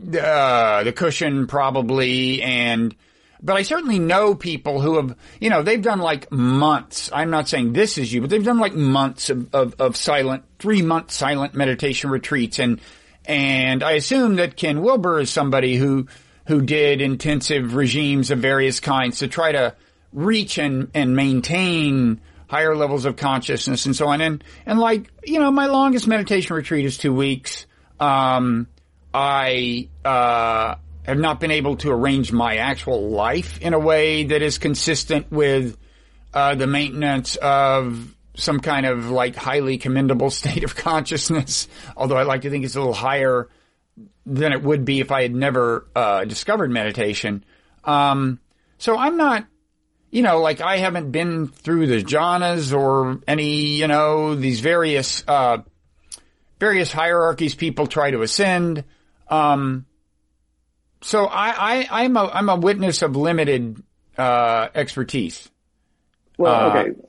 uh, the cushion probably, and, but I certainly know people who have, you know, they've done like months, I'm not saying this is you, but they've done like months of, of, of silent, three month silent meditation retreats, and And I assume that Ken Wilber is somebody who who did intensive regimes of various kinds to try to reach and, and maintain higher levels of consciousness and so on. And, and like, you know, my longest meditation retreat is two weeks. Um, I uh, have not been able to arrange my actual life in a way that is consistent with uh, the maintenance of some kind of like highly commendable state of consciousness, although I like to think it's a little higher than it would be if I had never uh, discovered meditation. Um, so I'm not, you know, like I haven't been through the jhanas or any, you know, these various uh, various hierarchies people try to ascend. Um, so I, I I'm a I'm a witness of limited uh, expertise. Well, okay. Uh,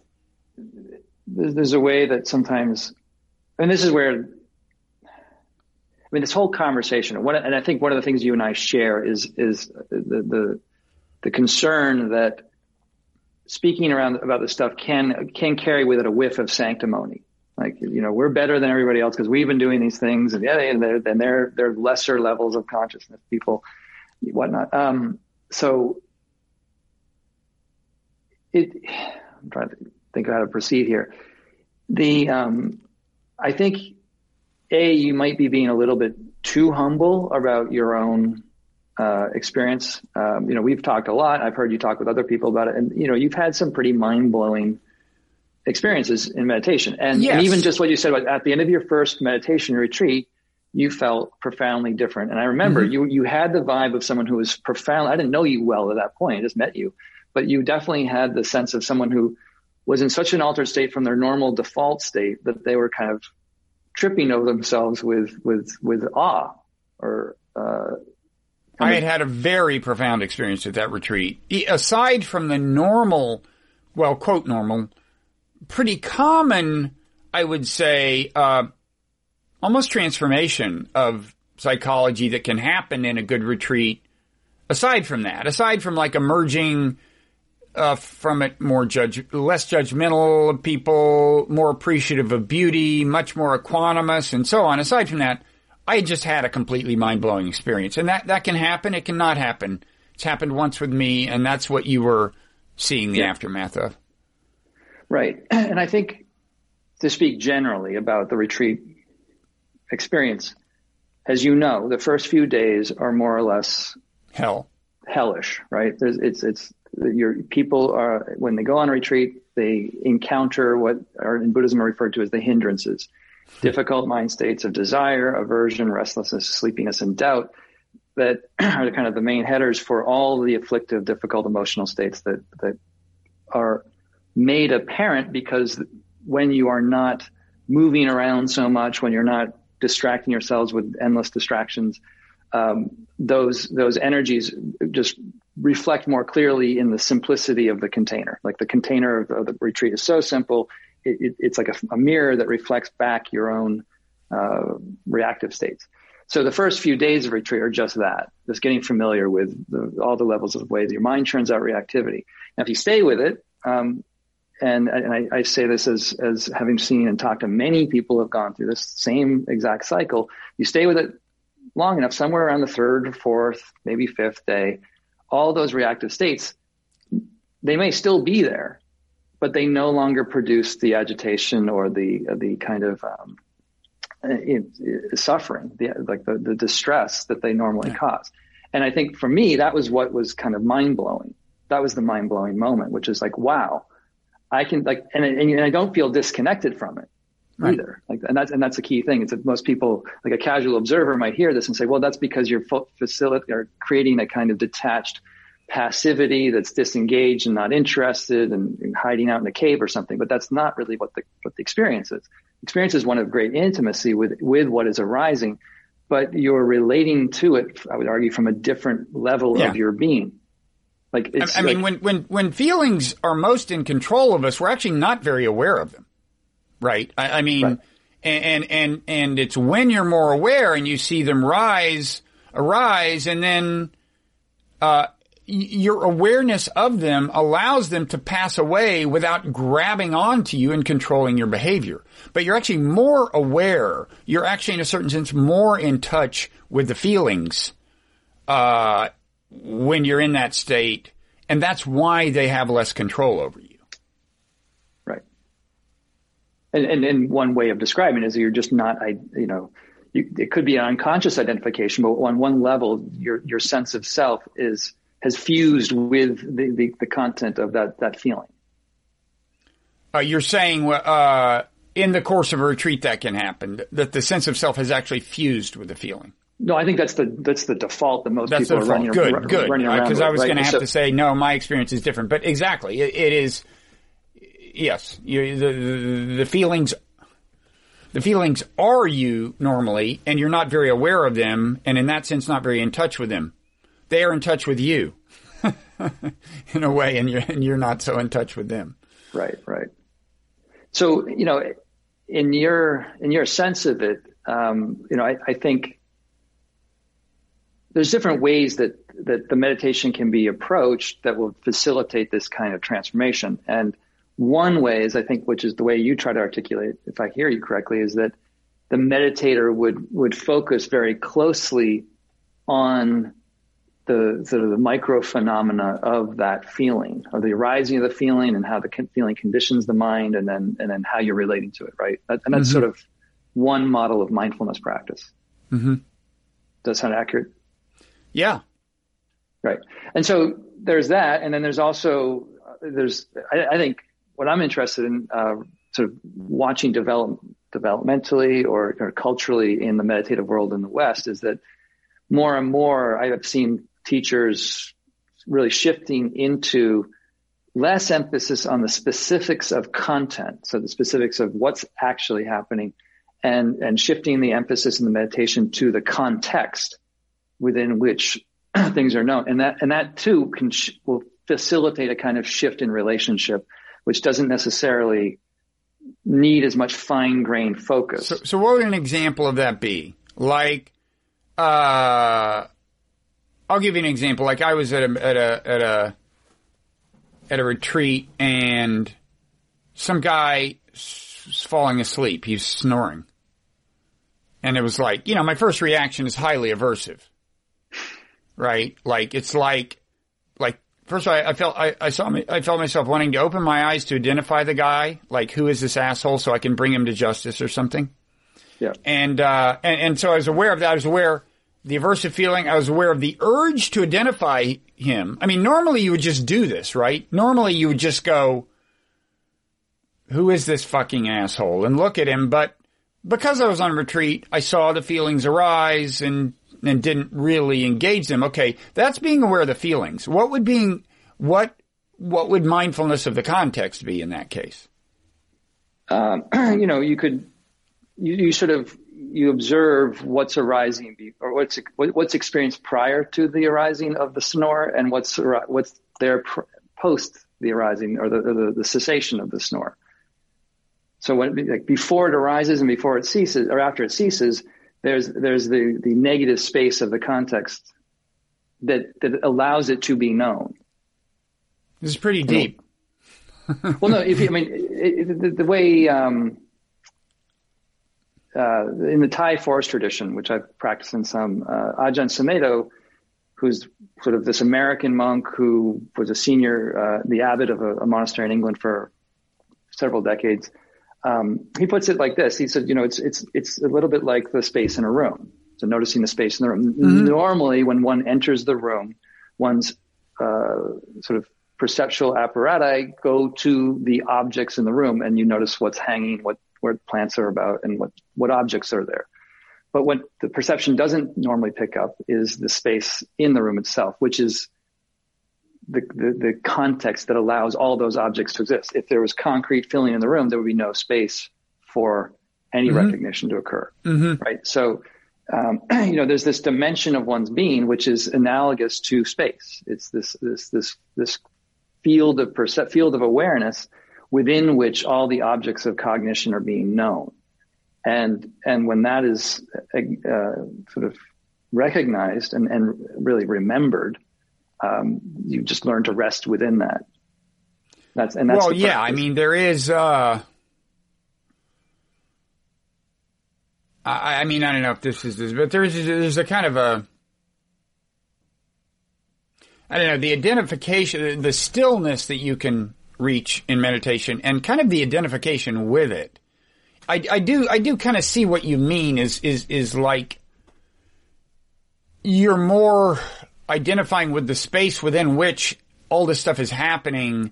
There's a way that sometimes, and this is where, I mean, this whole conversation, one, and I think one of the things you and I share is is the the, the concern that speaking around about this stuff can can carry with it a whiff of sanctimony. Like, you know, we're better than everybody else because we've been doing these things, and yeah, and they're and they're they're lesser levels of consciousness people, whatnot. Um, so it, I'm trying to think. think of how to proceed here. The, um, I think, A, you might be being a little bit too humble about your own uh, experience. Um, you know, we've talked a lot. I've heard you talk with other people about it. And, you know, you've had some pretty mind-blowing experiences in meditation. And, yes. and even just what you said about at the end of your first meditation retreat, you felt profoundly different. And I remember mm-hmm. you you had the vibe of someone who was profound. I didn't know you well at that point. I just met you. But you definitely had the sense of someone who was in such an altered state from their normal default state that they were kind of tripping over themselves with with with awe. Or uh, I had had a very profound experience at that retreat. Aside from the normal, well, quote normal, pretty common, I would say, uh, almost transformation of psychology that can happen in a good retreat. Aside from that, aside from like emerging Uh, from it, more judge, less judgmental of people, more appreciative of beauty, much more equanimous, and so on. Aside from that, I just had a completely mind-blowing experience. And that, that can happen. It cannot happen. It's happened once with me, and that's what you were seeing the yeah. aftermath of. Right. And I think, to speak generally about the retreat experience, as you know, the first few days are more or less hell, hellish, right? There's, it's, it's, Your people are, when they go on retreat, they encounter what are in Buddhism are referred to as the hindrances, difficult mind states of desire, aversion, restlessness, sleepiness, and doubt that are kind of the main headers for all the afflictive, difficult emotional states that, that are made apparent because when you are not moving around so much, when you're not distracting yourselves with endless distractions, um, those, those energies just reflect more clearly in the simplicity of the container. Like the container of the, of the retreat is so simple. It, it, it's like a, a mirror that reflects back your own uh, reactive states. So the first few days of retreat are just that, just getting familiar with the, all the levels of ways your mind turns out reactivity. Now, if you stay with it, um, and, and I, I say this as, as having seen and talked to many people who have gone through this same exact cycle. You stay with it long enough, somewhere around the third, fourth, maybe fifth day, all those reactive states, they may still be there, but they no longer produce the agitation or the, the kind of um, it, it, suffering, the, like the, the distress that they normally yeah. cause. And I think for me, that was what was kind of mind blowing. That was the mind blowing moment, which is like, wow, I can like, and, and I don't feel disconnected from it right. either. Like, and that's, and that's a key thing. It's that most people, like a casual observer might hear this and say, well, that's because you're facilitating or creating a kind of detached passivity that's disengaged and not interested and, and hiding out in a cave or something. But that's not really what the, what the experience is. Experience is one of great intimacy with, with what is arising, but you're relating to it, I would argue, from a different level yeah. of your being. Like it's, I, I like, mean, when, when, when feelings are most in control of us, we're actually not very aware of them, right? I, I mean, right. And, and, and, and it's when you're more aware and you see them rise, arise, and then uh, your awareness of them allows them to pass away without grabbing onto you and controlling your behavior. But you're actually more aware. You're actually, in a certain sense, more in touch with the feelings uh, when you're in that state. And that's why they have less control over you. Right. And, and, and one way of describing it is you're just not, you know, you, it could be an unconscious identification, but on one level, your your sense of self is has fused with the, the, the content of that, that feeling. Uh, you're saying uh, in the course of a retreat that can happen, that the sense of self has actually fused with the feeling. No, I think that's the that's the default that most that's people are running, good, r- good. running around. Good, good. Because I was right? going to have so, to say, no, my experience is different. But exactly, it, it is, yes, you, the, the, the feelings the feelings are you normally, and you're not very aware of them, and in that sense not very in touch with them. They are in touch with you in a way, and you're, and you're not so in touch with them. Right, right. So, you know, in your in your sense of it, um, you know, I, I think there's different ways that, that the meditation can be approached that will facilitate this kind of transformation. And one way is, I think, which is the way you try to articulate, if I hear you correctly, is that the meditator would, would focus very closely on the sort of the micro phenomena of that feeling, or the arising of the feeling, and how the con- feeling conditions the mind, and then and then how you're relating to it, right? That, and that's mm-hmm. sort of one model of mindfulness practice. Mm-hmm. Does that sound accurate? Yeah, right. And so there's that, and then there's also uh, there's I, I think what I'm interested in, uh, sort of watching develop developmentally or, or culturally in the meditative world in the West, is that more and more I have seen teachers really shifting into less emphasis on the specifics of content, so the specifics of what's actually happening, and, and shifting the emphasis in the meditation to the context within which things are known. And that, and that too can, sh- will facilitate a kind of shift in relationship, which doesn't necessarily need as much fine-grained focus. So, so what would an example of that be? Like, uh, I'll give you an example. Like I was at a, at a, at a, at a retreat, and some guy was falling asleep. He was snoring. And it was like, you know, my first reaction is highly aversive, right? Like it's like, like first I, I felt, I, I saw me, I felt myself wanting to open my eyes to identify the guy. Like, who is this asshole, so I can bring him to justice or something. Yeah. And, uh, and, and so I was aware of that. I was aware the aversive feeling, I was aware of the urge to identify him. I mean, normally you would just do this, right? Normally you would just go, who is this fucking asshole? And look at him. But because I was on retreat, I saw the feelings arise and, and didn't really engage them. Okay. That's being aware of the feelings. What would being, what, what would mindfulness of the context be in that case? Um, you know, you could, you, you sort of, you observe what's arising or what's what's experienced prior to the arising of the snore, and what's what's there post the arising or the, the, the cessation of the snore. So when like before it arises and before it ceases, or after it ceases, there's there's the, the negative space of the context that that allows it to be known. This is pretty deep. Well, no, if you, I mean, it, it, the, the way um, uh, in the Thai forest tradition, which I've practiced in some, uh, Ajahn Sumedho, who's sort of this American monk who was a senior, uh, the abbot of a, a monastery in England for several decades. Um, he puts it like this. He said, you know, it's, it's, it's a little bit like the space in a room. So noticing the space in the room. Mm-hmm. Normally when one enters the room, one's, uh, sort of perceptual apparatus go to the objects in the room, and you notice what's hanging, what, where plants are about, and what, what objects are there. But what the perception doesn't normally pick up is the space in the room itself, which is the, the, the context that allows all those objects to exist. If there was concrete filling in the room, there would be no space for any mm-hmm. recognition to occur, mm-hmm. right? So, um, you know, there's this dimension of one's being, which is analogous to space. It's this this this this field of perce- field of awareness within which all the objects of cognition are being known. And and when that is uh, sort of recognized and, and really remembered, um, you just learn to rest within that. That's and that's well, yeah. Practice. I mean, there is. Uh, I, I mean, I don't know if this is this, but there is there's a kind of a. I don't know, the identification, the stillness that you can reach in meditation, and kind of the identification with it. I, I do, I do kind of see what you mean is, is, is like you're more identifying with the space within which all this stuff is happening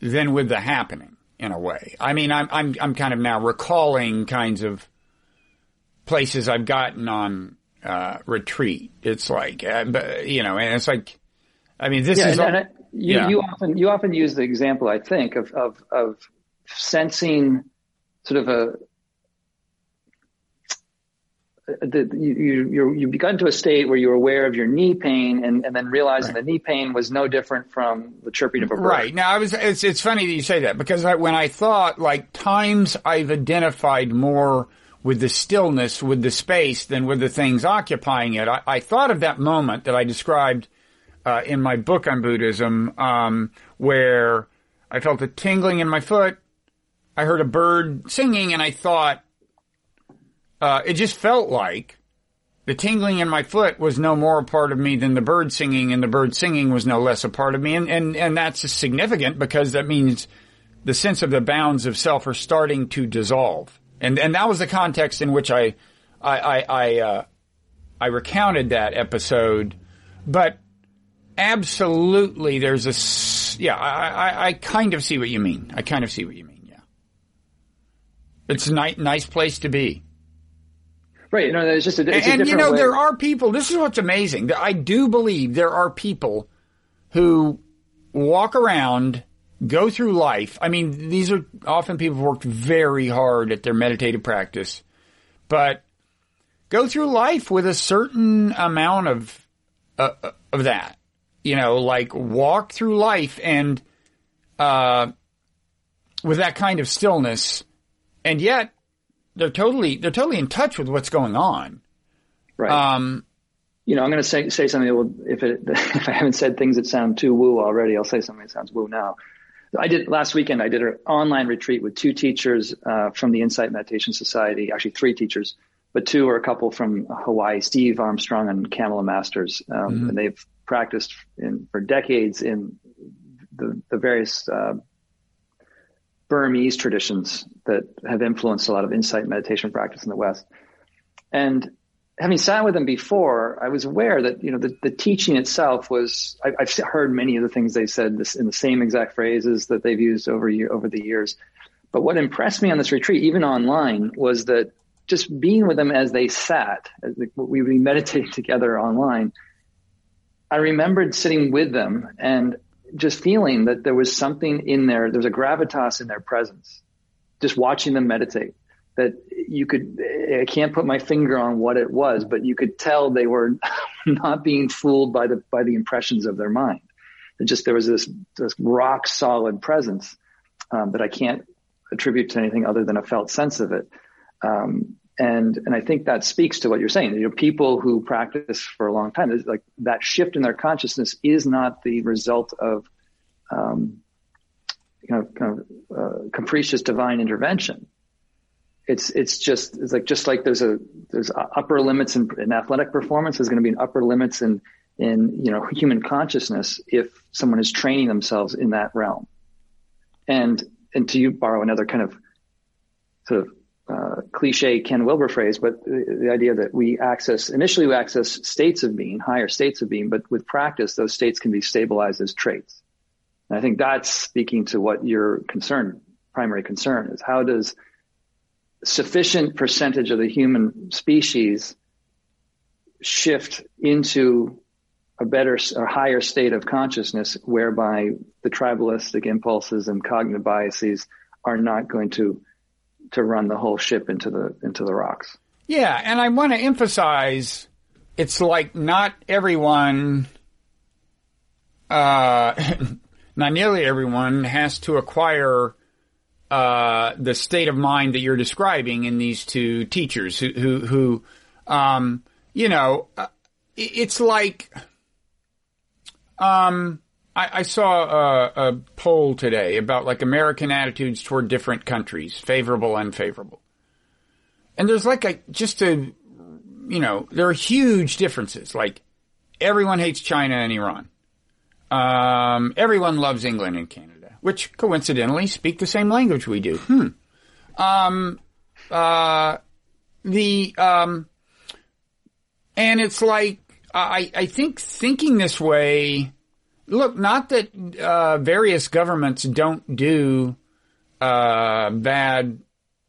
than with the happening in a way. I mean, I'm, I'm, I'm kind of now recalling kinds of places I've gotten on, uh, retreat. It's like, uh, you know, and it's like, I mean, this yeah, is, and, all, and it, you, yeah. you often, you often use the example, I think, of, of, of sensing sort of a, the, you, you, you've gotten to a state where you're aware of your knee pain and, and then realizing right. the knee pain was no different from the chirping of a bird. Right. Now, I was, it's, it's funny that you say that, because I, when I thought, like, times I've identified more with the stillness, with the space than with the things occupying it, I, I thought of that moment that I described uh, in my book on Buddhism, um, where I felt a tingling in my foot. I heard a bird singing, and I thought, uh, it just felt like the tingling in my foot was no more a part of me than the bird singing, and the bird singing was no less a part of me. And, and, and that's significant, because that means the sense of the bounds of self are starting to dissolve. And, and that was the context in which I, I, I, I, uh, I recounted that episode. But absolutely there's a, yeah, I, I, I kind of see what you mean. I kind of see what you mean. It's a nice, nice place to be. Right. You know, there's just a, it's and, a different you know, way. There are people, this is what's amazing. I do believe there are people who walk around, go through life. I mean, these are often people who worked very hard at their meditative practice, but go through life with a certain amount of, uh, of that, you know, like walk through life and, uh, with that kind of stillness. And yet, they're totally they're totally in touch with what's going on, right? Um, you know, I'm going to say say something that will, if it, if I haven't said things that sound too woo already, I'll say something that sounds woo now. I did last weekend. I did an online retreat with two teachers uh, from the Insight Meditation Society. Actually, three teachers, but two are a couple from Hawaii, Steve Armstrong and Kamala Masters, um, mm-hmm. and they've practiced in, for decades in the, the various. Uh, Burmese traditions that have influenced a lot of insight meditation practice in the West. And having sat with them before, I was aware that, you know, the, the teaching itself was, I, I've heard many of the things they said this, in the same exact phrases that they've used over over the years. But what impressed me on this retreat, even online, was that just being with them as they sat, as the, we meditated together online, I remembered sitting with them and just feeling that there was something in there, there was a gravitas in their presence, just watching them meditate, that you could, I can't put my finger on what it was, but you could tell they were not being fooled by the, by the impressions of their mind. It just, there was this, this rock solid presence, um, that I can't attribute to anything other than a felt sense of it. Um, and, and I think that speaks to what you're saying. You know, people who practice for a long time, like that shift in their consciousness is not the result of, um, you know, kind of uh, capricious divine intervention. It's it's just it's like just like there's a there's upper limits in, in athletic performance. There's going to be an upper limits in in you know human consciousness if someone is training themselves in that realm. And and to you borrow another kind of sort of uh, cliche Ken Wilber phrase, but the, the idea that we access initially we access states of being, higher states of being, but with practice those states can be stabilized as traits. And I think that's speaking to what your concern, primary concern, is. How does sufficient percentage of the human species shift into a better or higher state of consciousness whereby the tribalistic impulses and cognitive biases are not going to to run the whole ship into the into the rocks? Yeah, and I want to emphasize it's like not everyone uh not nearly everyone has to acquire uh the state of mind that you're describing in these two teachers who who, who um you know uh, it's like um I, I saw a, a poll today about like American attitudes toward different countries, favorable, unfavorable, and there's like a just a you know there are huge differences. Like everyone hates China and Iran. Um, everyone loves England and Canada, which coincidentally speak the same language we do. Hmm. Um, uh, the, um, and it's like, I, I think thinking this way, look, not that, uh, various governments don't do, uh, bad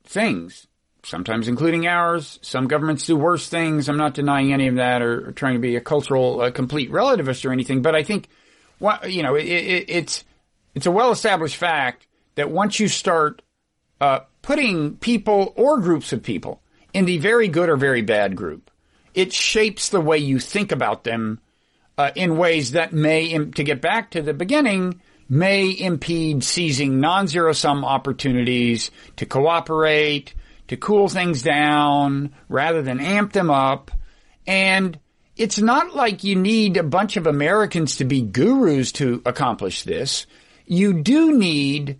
things, sometimes including ours. Some governments do worse things. I'm not denying any of that or, or trying to be a cultural, uh, complete relativist or anything, but I think, Well, you know, it, it, it's it's a well-established fact that once you start uh putting people or groups of people in the very good or very bad group, it shapes the way you think about them uh in ways that may, to get back to the beginning, may impede seizing non-zero-sum opportunities to cooperate, to cool things down rather than amp them up. And it's not like you need a bunch of Americans to be gurus to accomplish this. You do need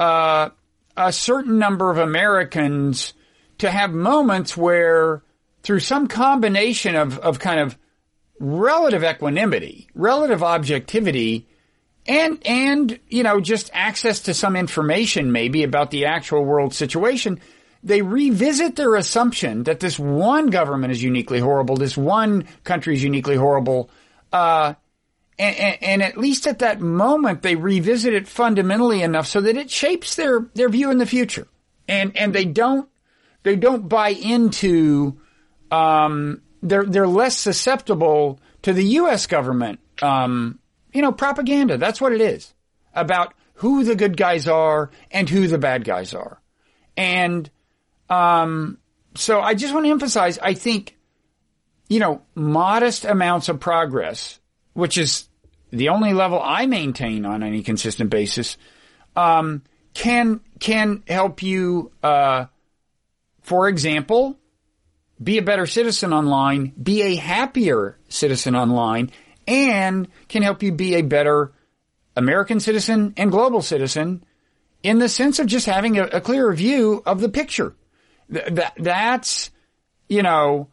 uh, a certain number of Americans to have moments where, through some combination of, of kind of relative equanimity, relative objectivity, and, and, you know, just access to some information maybe about the actual world situation, they revisit their assumption that this one government is uniquely horrible, this one country is uniquely horrible, uh, and, and, and at least at that moment they revisit it fundamentally enough so that it shapes their, their view in the future. And, and they don't, they don't buy into, um, they're, they're less susceptible to the U S government, um, you know, propaganda. That's what it is about who the good guys are and who the bad guys are. And, Um, so I just want to emphasize, I think, you know, modest amounts of progress, which is the only level I maintain on any consistent basis, um, can, can help you, uh, for example, be a better citizen online, be a happier citizen online, and can help you be a better American citizen and global citizen in the sense of just having a, a clearer view of the picture. That, that's, you know,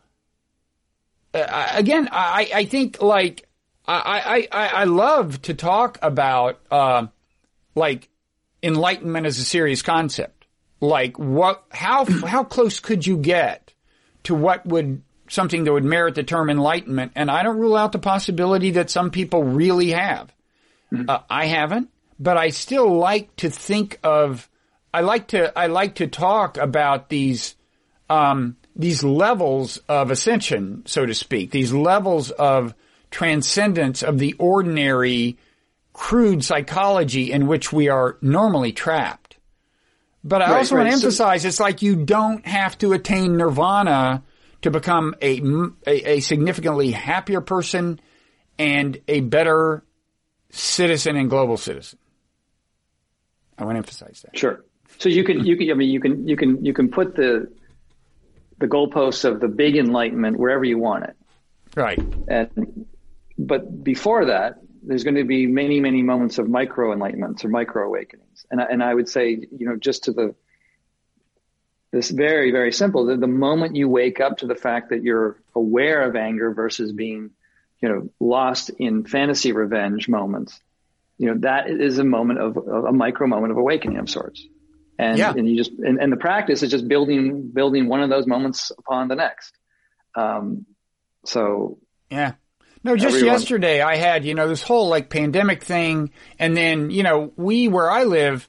uh, again, I, I think like, I, I, I love to talk about, uh, like enlightenment as a serious concept. Like what, how, how close could you get to what would, something that would merit the term enlightenment? And I don't rule out the possibility that some people really have. Mm-hmm. Uh, I haven't, but I still like to think of, I like to I like to talk about these um these levels of ascension, so to speak, these levels of transcendence of the ordinary crude psychology in which we are normally trapped. But I right, also right. want to emphasize so, it's like you don't have to attain nirvana to become a, a a significantly happier person and a better citizen and global citizen. I want to emphasize that. Sure. So you can, you can, I mean, you can, you can, you can put the, the goalposts of the big enlightenment wherever you want it. Right. And, but before that, there's going to be many, many moments of micro enlightenments or micro awakenings. And I, and I would say, you know, just to the, this very, very simple, the, the moment you wake up to the fact that you're aware of anger versus being, you know, lost in fantasy revenge moments, you know, that is a moment of, of a micro moment of awakening of sorts. And, yeah. and you just, and, and the practice is just building, building one of those moments upon the next. Um, so yeah. No, just everyone. Yesterday I had, you know, this whole like pandemic thing. And then, you know, we, where I live,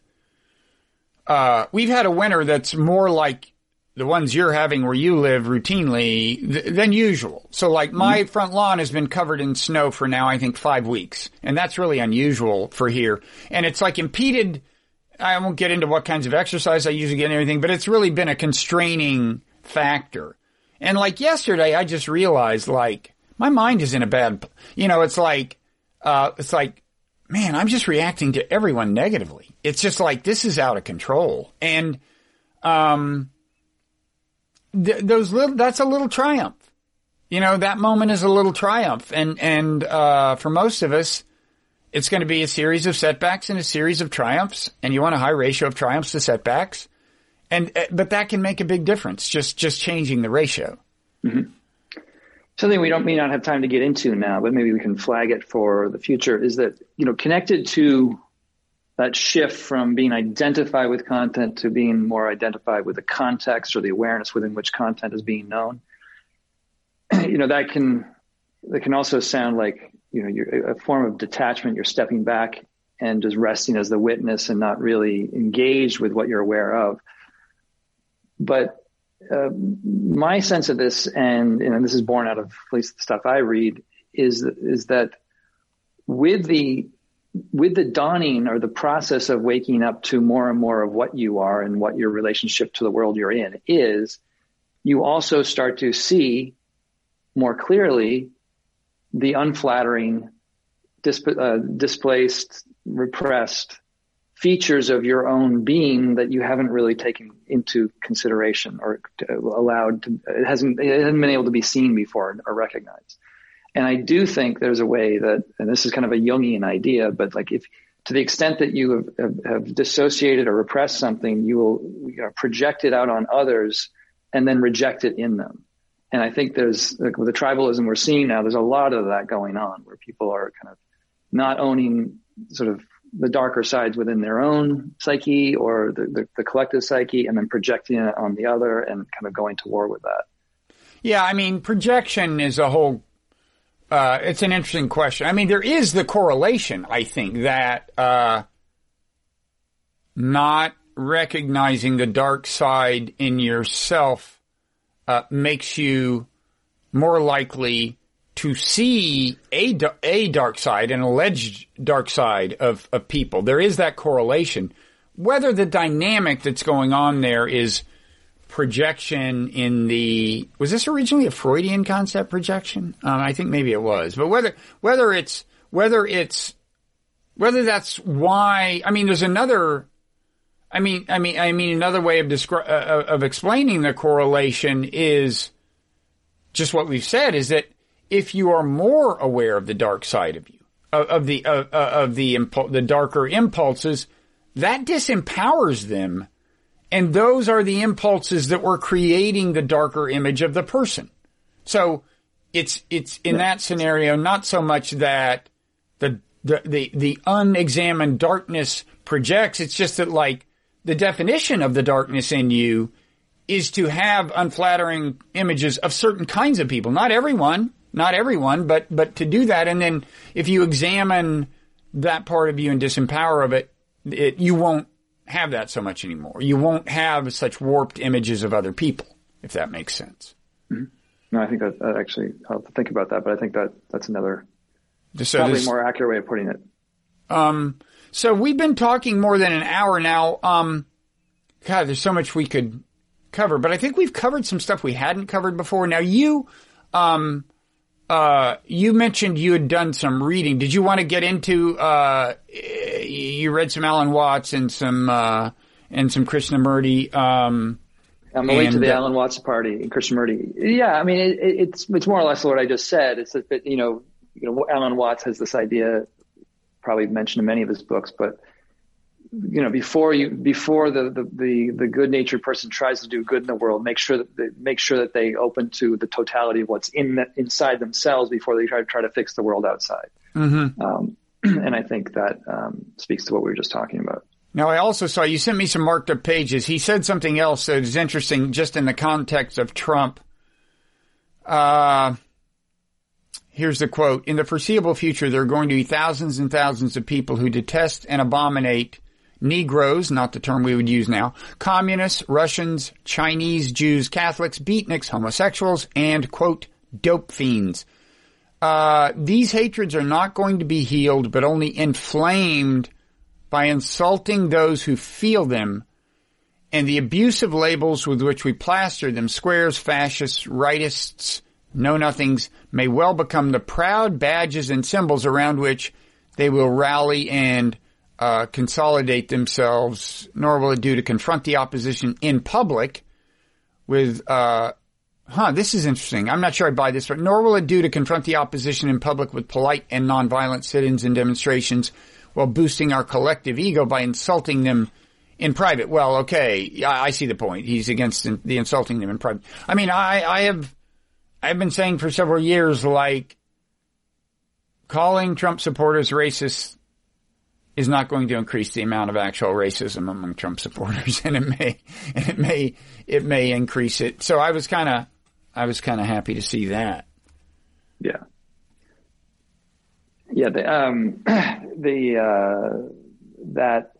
uh, we've had a winter that's more like the ones you're having where you live routinely th- than usual. So like my mm-hmm. front lawn has been covered in snow for now, I think five weeks. And that's really unusual for here. And it's like impeded. I won't get into what kinds of exercise I usually get and everything, but it's really been a constraining factor. And like yesterday, I just realized like, my mind is in a bad, you know, it's like, uh, it's like, man, I'm just reacting to everyone negatively. It's just like, this is out of control. And, um, th- those little, that's a little triumph. You know, that moment is a little triumph. And, and, uh, for most of us, it's going to be a series of setbacks and a series of triumphs. And you want a high ratio of triumphs to setbacks. And, but that can make a big difference, just, just changing the ratio. Mm-hmm. Something we don't may not have time to get into now, but maybe we can flag it for the future, is that, you know, connected to that shift from being identified with content to being more identified with the context or the awareness within which content is being known, you know, that can, that can also sound like, you know, you're, a form of detachment. You're stepping back and just resting as the witness and not really engaged with what you're aware of. But Uh, my sense of this, and you know, this is born out of at least the stuff I read, is is that with the with the dawning or the process of waking up to more and more of what you are and what your relationship to the world you're in is, you also start to see more clearly the unflattering, disp- uh, displaced, repressed features of your own being that you haven't really taken into consideration or allowed to, it hasn't, it hasn't been able to be seen before or recognized. And I do think there's a way that, and this is kind of a Jungian idea, but like if, to the extent that you have, have, have dissociated or repressed something, you will you know, project it out on others and then reject it in them. And I think there's, like with the tribalism we're seeing now, there's a lot of that going on where people are kind of not owning sort of the darker sides within their own psyche or the, the, the collective psyche and then projecting it on the other and kind of going to war with that. Yeah. I mean, projection is a whole, uh, it's an interesting question. I mean, there is the correlation, I think, that, uh, not recognizing the dark side in yourself, uh, makes you more likely to see a, a dark side, an alleged dark side of, of people. There is that correlation. Whether the dynamic that's going on there is projection in the, was this originally a Freudian concept, projection? Um, I think maybe it was, but whether, whether it's, whether it's, whether that's why, I mean, there's another, I mean, I mean, I mean, another way of descri- uh, of explaining the correlation is just what we've said, is that if you are more aware of the dark side of you, of, of the of, of the impu- the darker impulses, that disempowers them, and those are the impulses that were creating the darker image of the person. So it's it's in that scenario not so much that the the the, the unexamined darkness projects. It's just that like the definition of the darkness in you is to have unflattering images of certain kinds of people, not everyone. Not everyone, but, but to do that. And then if you examine that part of you and disempower of it, it, you won't have that so much anymore. You won't have such warped images of other people, if that makes sense. Mm-hmm. No, I think that, that actually, I'll have to think about that, but I think that that's another so probably more accurate way of putting it. Um, so we've been talking more than an hour now. Um, God, there's so much we could cover, but I think we've covered some stuff we hadn't covered before. Now you, um, Uh, you mentioned you had done some reading. Did you want to get into, uh, you read some Alan Watts and some, uh, and some Krishnamurti, um, I'm going to the uh, Alan Watts party in Krishnamurti. Yeah. I mean, it, it's, it's more or less what I just said. It's a bit, you know, you know, Alan Watts has this idea probably mentioned in many of his books, but you know, before you, before the, the, the, the good-natured person tries to do good in the world, make sure that they, make sure that they open to the totality of what's in the, inside themselves before they try to try to fix the world outside. Mm-hmm. Um, and I think that um, speaks to what we were just talking about. Now, I also saw you sent me some marked up pages. He said something else that is interesting, just in the context of Trump. Uh, here's the quote: "In the foreseeable future, there are going to be thousands and thousands of people who detest and abominate Negroes, not the term we would use now, communists, Russians, Chinese, Jews, Catholics, beatniks, homosexuals, and, quote, dope fiends. Uh, these hatreds are not going to be healed, but only inflamed by insulting those who feel them and the abusive labels with which we plaster them. Squares, fascists, rightists, know-nothings may well become the proud badges and symbols around which they will rally and Uh, consolidate themselves, nor will it do to confront the opposition in public with, uh, huh, this is interesting. I'm not sure I buy this, but nor will it do to confront the opposition in public with polite and nonviolent sit-ins and demonstrations while boosting our collective ego by insulting them in private." Well, okay, I, I see the point. He's against in, the insulting them in private. I mean, I, I have, I've been saying for several years, like, calling Trump supporters racist is not going to increase the amount of actual racism among Trump supporters, and it may, and it may, it may increase it. So I was kind of, I was kind of happy to see that. Yeah, yeah. The um, the uh, that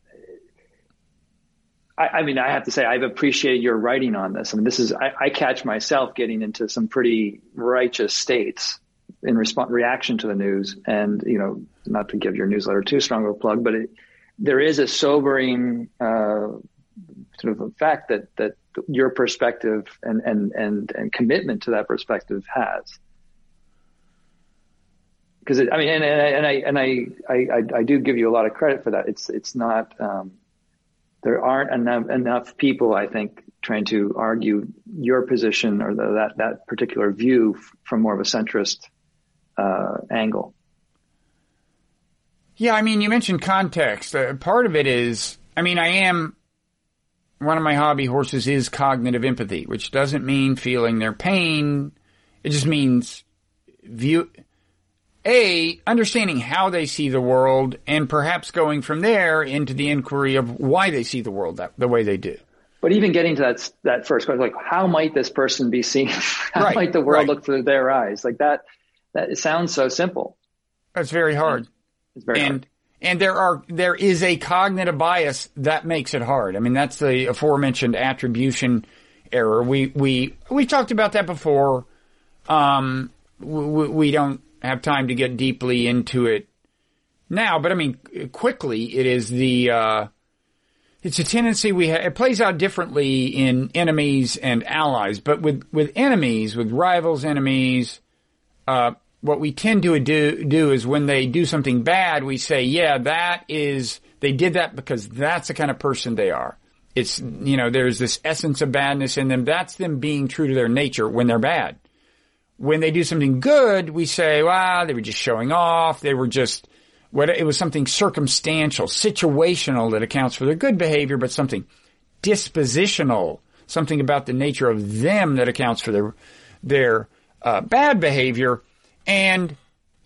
I, I mean, I have to say, I've appreciated your writing on this. I mean, this is I, I catch myself getting into some pretty righteous states in response, reaction to the news. And, you know, not to give your newsletter too strong of a plug, but it, there is a sobering uh, sort of fact that, that your perspective and, and, and, and commitment to that perspective has. Because I mean, and, and I, and I, I, I do give you a lot of credit for that. It's, it's not, um, there aren't enough, enough people, I think, trying to argue your position or the, that, that particular view from more of a centrist Uh, angle. Yeah, I mean, you mentioned context. Uh, part of it is, I mean, I am, one of my hobby horses is cognitive empathy, which doesn't mean feeling their pain. It just means view, A, understanding how they see the world and perhaps going from there into the inquiry of why they see the world that, the way they do. But even getting to that, that first question, like, how might this person be seen? How right, might the world right. look through their eyes? Like that. That, it sounds so simple. That's very hard. It's very and, hard. And there are there is a cognitive bias that makes it hard. I mean, that's the aforementioned attribution error. We we we talked about that before. Um, we, we don't have time to get deeply into it now, but I mean, quickly, it is the uh, it's a tendency we ha- it plays out differently in enemies and allies, but with with enemies, with rivals, enemies. Uh, what we tend to do, do is when they do something bad, we say, yeah, that is, they did that because that's the kind of person they are. It's, you know, there's this essence of badness in them. That's them being true to their nature when they're bad. When they do something good, we say, wow, they were just showing off. They were just, what, it was something circumstantial, situational that accounts for their good behavior, but something dispositional, something about the nature of them that accounts for their, their, Uh, bad behavior. And,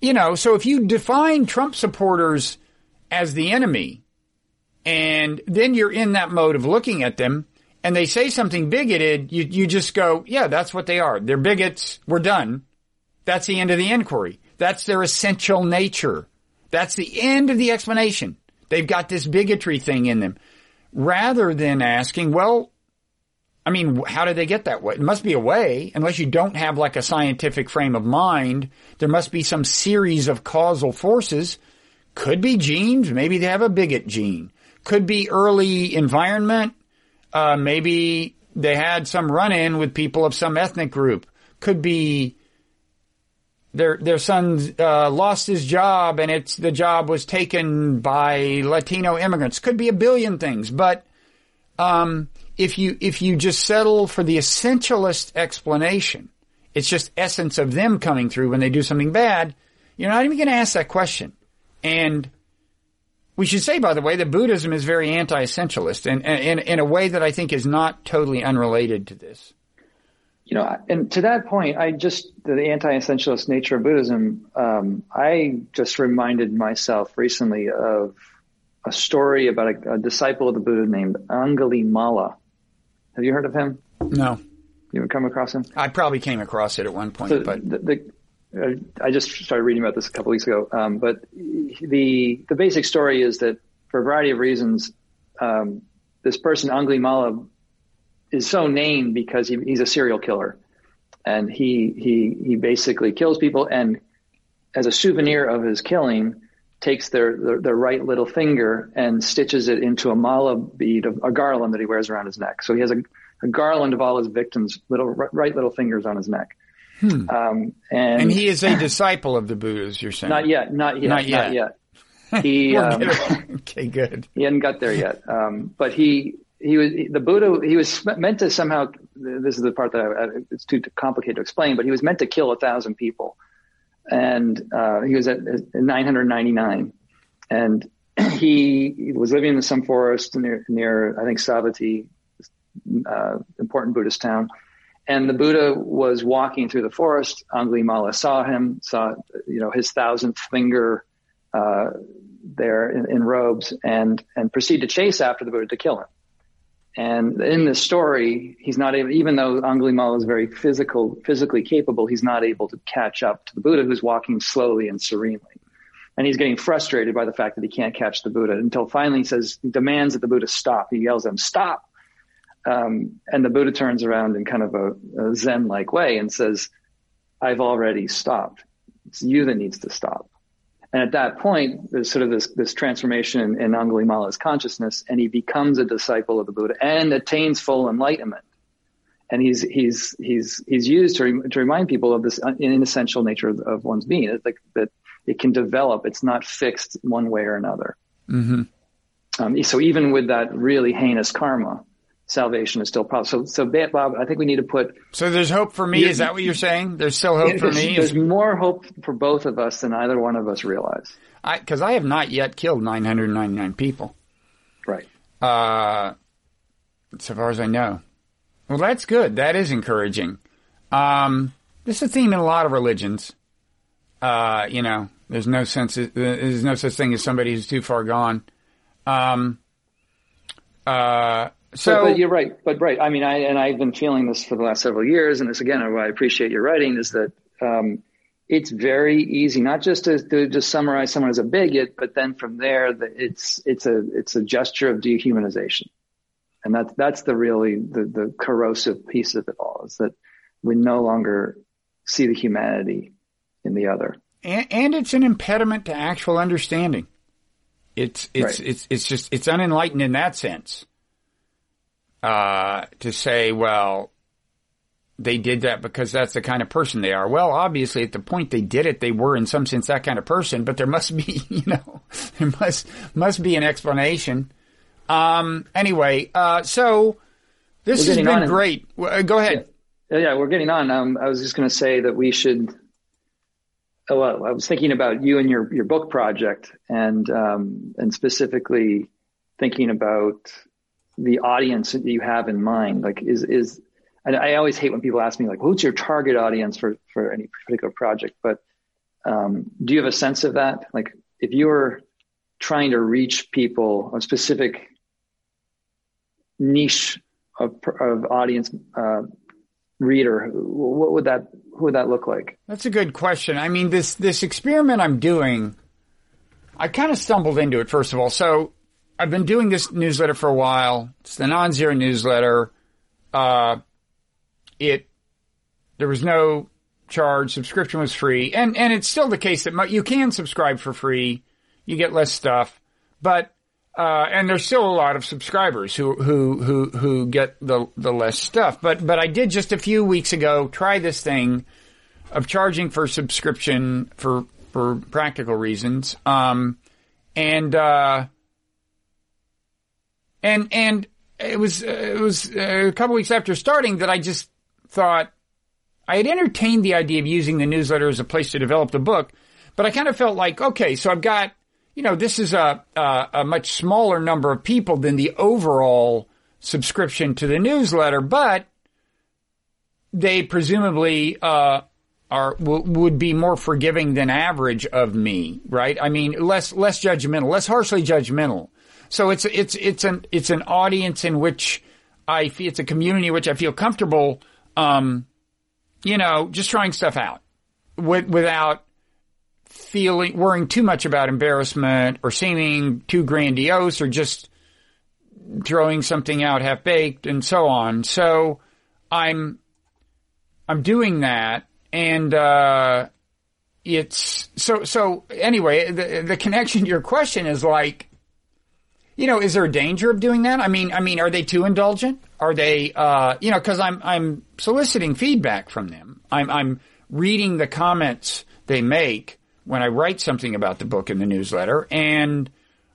you know, so if you define Trump supporters as the enemy, and then you're in that mode of looking at them, and they say something bigoted, you, you just go, yeah, that's what they are. They're bigots. We're done. That's the end of the inquiry. That's their essential nature. That's the end of the explanation. They've got this bigotry thing in them. Rather than asking, well, I mean, how did they get that way? It must be a way, unless you don't have like a scientific frame of mind. There must be some series of causal forces. Could be genes. Maybe they have a bigot gene. Could be early environment. Uh, maybe they had some run-in with people of some ethnic group. Could be their, their son uh, lost his job and it's, the job was taken by Latino immigrants. Could be a billion things, but, um, If you, if you just settle for the essentialist explanation, it's just essence of them coming through when they do something bad, you're not even going to ask that question. And We should say, by the way, that Buddhism is very anti-essentialist, and in a way that I think is not totally unrelated to this. You know, and to that point, I just, the anti-essentialist nature of Buddhism, um, I just reminded myself recently of a story about a, a disciple of the Buddha named Angulimala. Have you heard of him? No. You haven't come across him? I probably came across it at one point. So but the, the, I just started reading about this a couple weeks ago, um, but the the basic story is that for a variety of reasons, um, this person, Angulimala, is so named because he, he's a serial killer. And he, he he basically kills people, and as a souvenir of his killing, takes their, their, their right little finger and stitches it into a mala bead, a, a garland that he wears around his neck. So he has a, a garland of all his victims' little right little fingers on his neck. Hmm. Um, and, and he is a disciple of the Buddha, as you're saying. Not yet. Not yet. Not yet. Not yet. He, um, okay, good. He hadn't got there yet. Um, but he, he was, the Buddha, he was meant to somehow, this is the part that I, it's too complicated to explain, but he was meant to kill a thousand people. And, uh, he was at nine hundred ninety-nine, and he was living in some forest near, near, I think, Savatthi, uh, important Buddhist town. And the Buddha was walking through the forest. Angulimala saw him, saw, you know, his thousandth finger uh, there in, in robes, and and proceeded to chase after the Buddha to kill him. And in this story, he's not able, even though Angulimala is very physical, physically capable, he's not able to catch up to the Buddha, who's walking slowly and serenely. And he's getting frustrated by the fact that he can't catch the Buddha, until finally he says, he demands that the Buddha stop. He yells at him, "Stop!" Um, and the Buddha turns around in kind of a, a Zen-like way and says, "I've already stopped. It's you that needs to stop." And at that point, there's sort of this, this transformation in, in Angulimala's consciousness, and he becomes a disciple of the Buddha and attains full enlightenment. And he's he's he's he's used to, re- to remind people of this inessential nature of, of one's being, it's like, that it can develop. It's not fixed one way or another. Mm-hmm. Um, so even with that really heinous karma, salvation is still possible. So, so, Bob, I think we need to put... So there's hope for me? You, is that what you're saying? There's still hope for me? There's more hope for both of us than either one of us realize. Because I, I have not yet killed nine hundred ninety-nine people. Right. Uh, so far as I know. Well, that's good. That is encouraging. Um, this is a theme in a lot of religions. Uh, you know, there's no sense. There's no such thing as somebody who's too far gone. Um, uh... So but, but you're right. But right. I mean, I, and I've been feeling this for the last several years. And this, again, why I appreciate your writing is that, um, it's very easy, not just to, to just summarize someone as a bigot, but then from there, the, it's, it's a, it's a gesture of dehumanization. And that's, that's the really, the, the corrosive piece of it all, is that we no longer see the humanity in the other. And, and it's an impediment to actual understanding. It's, it's, right. it's, it's just, it's unenlightened in that sense. Uh, to say, well, they did that because that's the kind of person they are. Well, obviously at the point they did it, they were in some sense that kind of person, but there must be, you know, there must, must be an explanation. Um, anyway, uh, so this has been great. And, Go ahead. Yeah, yeah, we're getting on. Um, I was just going to say that we should, oh, well, I was thinking about you and your, your book project, and, um, and specifically thinking about the audience that you have in mind, like is, is, and I always hate when people ask me, like, who's your target audience for, for any particular project? But, um, do you have a sense of that? Like if you were trying to reach people, a specific niche of, of audience, uh, reader, what would that, who would that look like? That's a good question. I mean, this, this experiment I'm doing, I kind of stumbled into it, first of all. So, I've been doing this newsletter for a while. It's the Nonzero newsletter. Uh, it, there was no charge. Subscription was free. And, and it's still the case that mo- you can subscribe for free. You get less stuff, but, uh, and there's still a lot of subscribers who, who, who, who get the, the less stuff. But, but I did just a few weeks ago try this thing of charging for subscription for, for practical reasons. Um, and, uh, And, and it was, it was a couple weeks after starting that I just thought I had entertained the idea of using the newsletter as a place to develop the book, but I kind of felt like, okay, so I've got, you know, this is a, a, a much smaller number of people than the overall subscription to the newsletter, but they presumably uh, are w- would be more forgiving than average of me, right? I mean, less less judgmental, less harshly judgmental. So it's it's it's an it's an audience in which I feel, it's a community in which I feel comfortable, um, you know, just trying stuff out with, without feeling worrying too much about embarrassment or seeming too grandiose or just throwing something out half baked and so on. So I'm I'm doing that, and uh, it's so so. Anyway, the the connection to your question is like, you know, is there a danger of doing that? I mean, I mean, are they too indulgent? Are they, uh, you know, because I'm I'm soliciting feedback from them. I'm I'm reading the comments they make when I write something about the book in the newsletter, and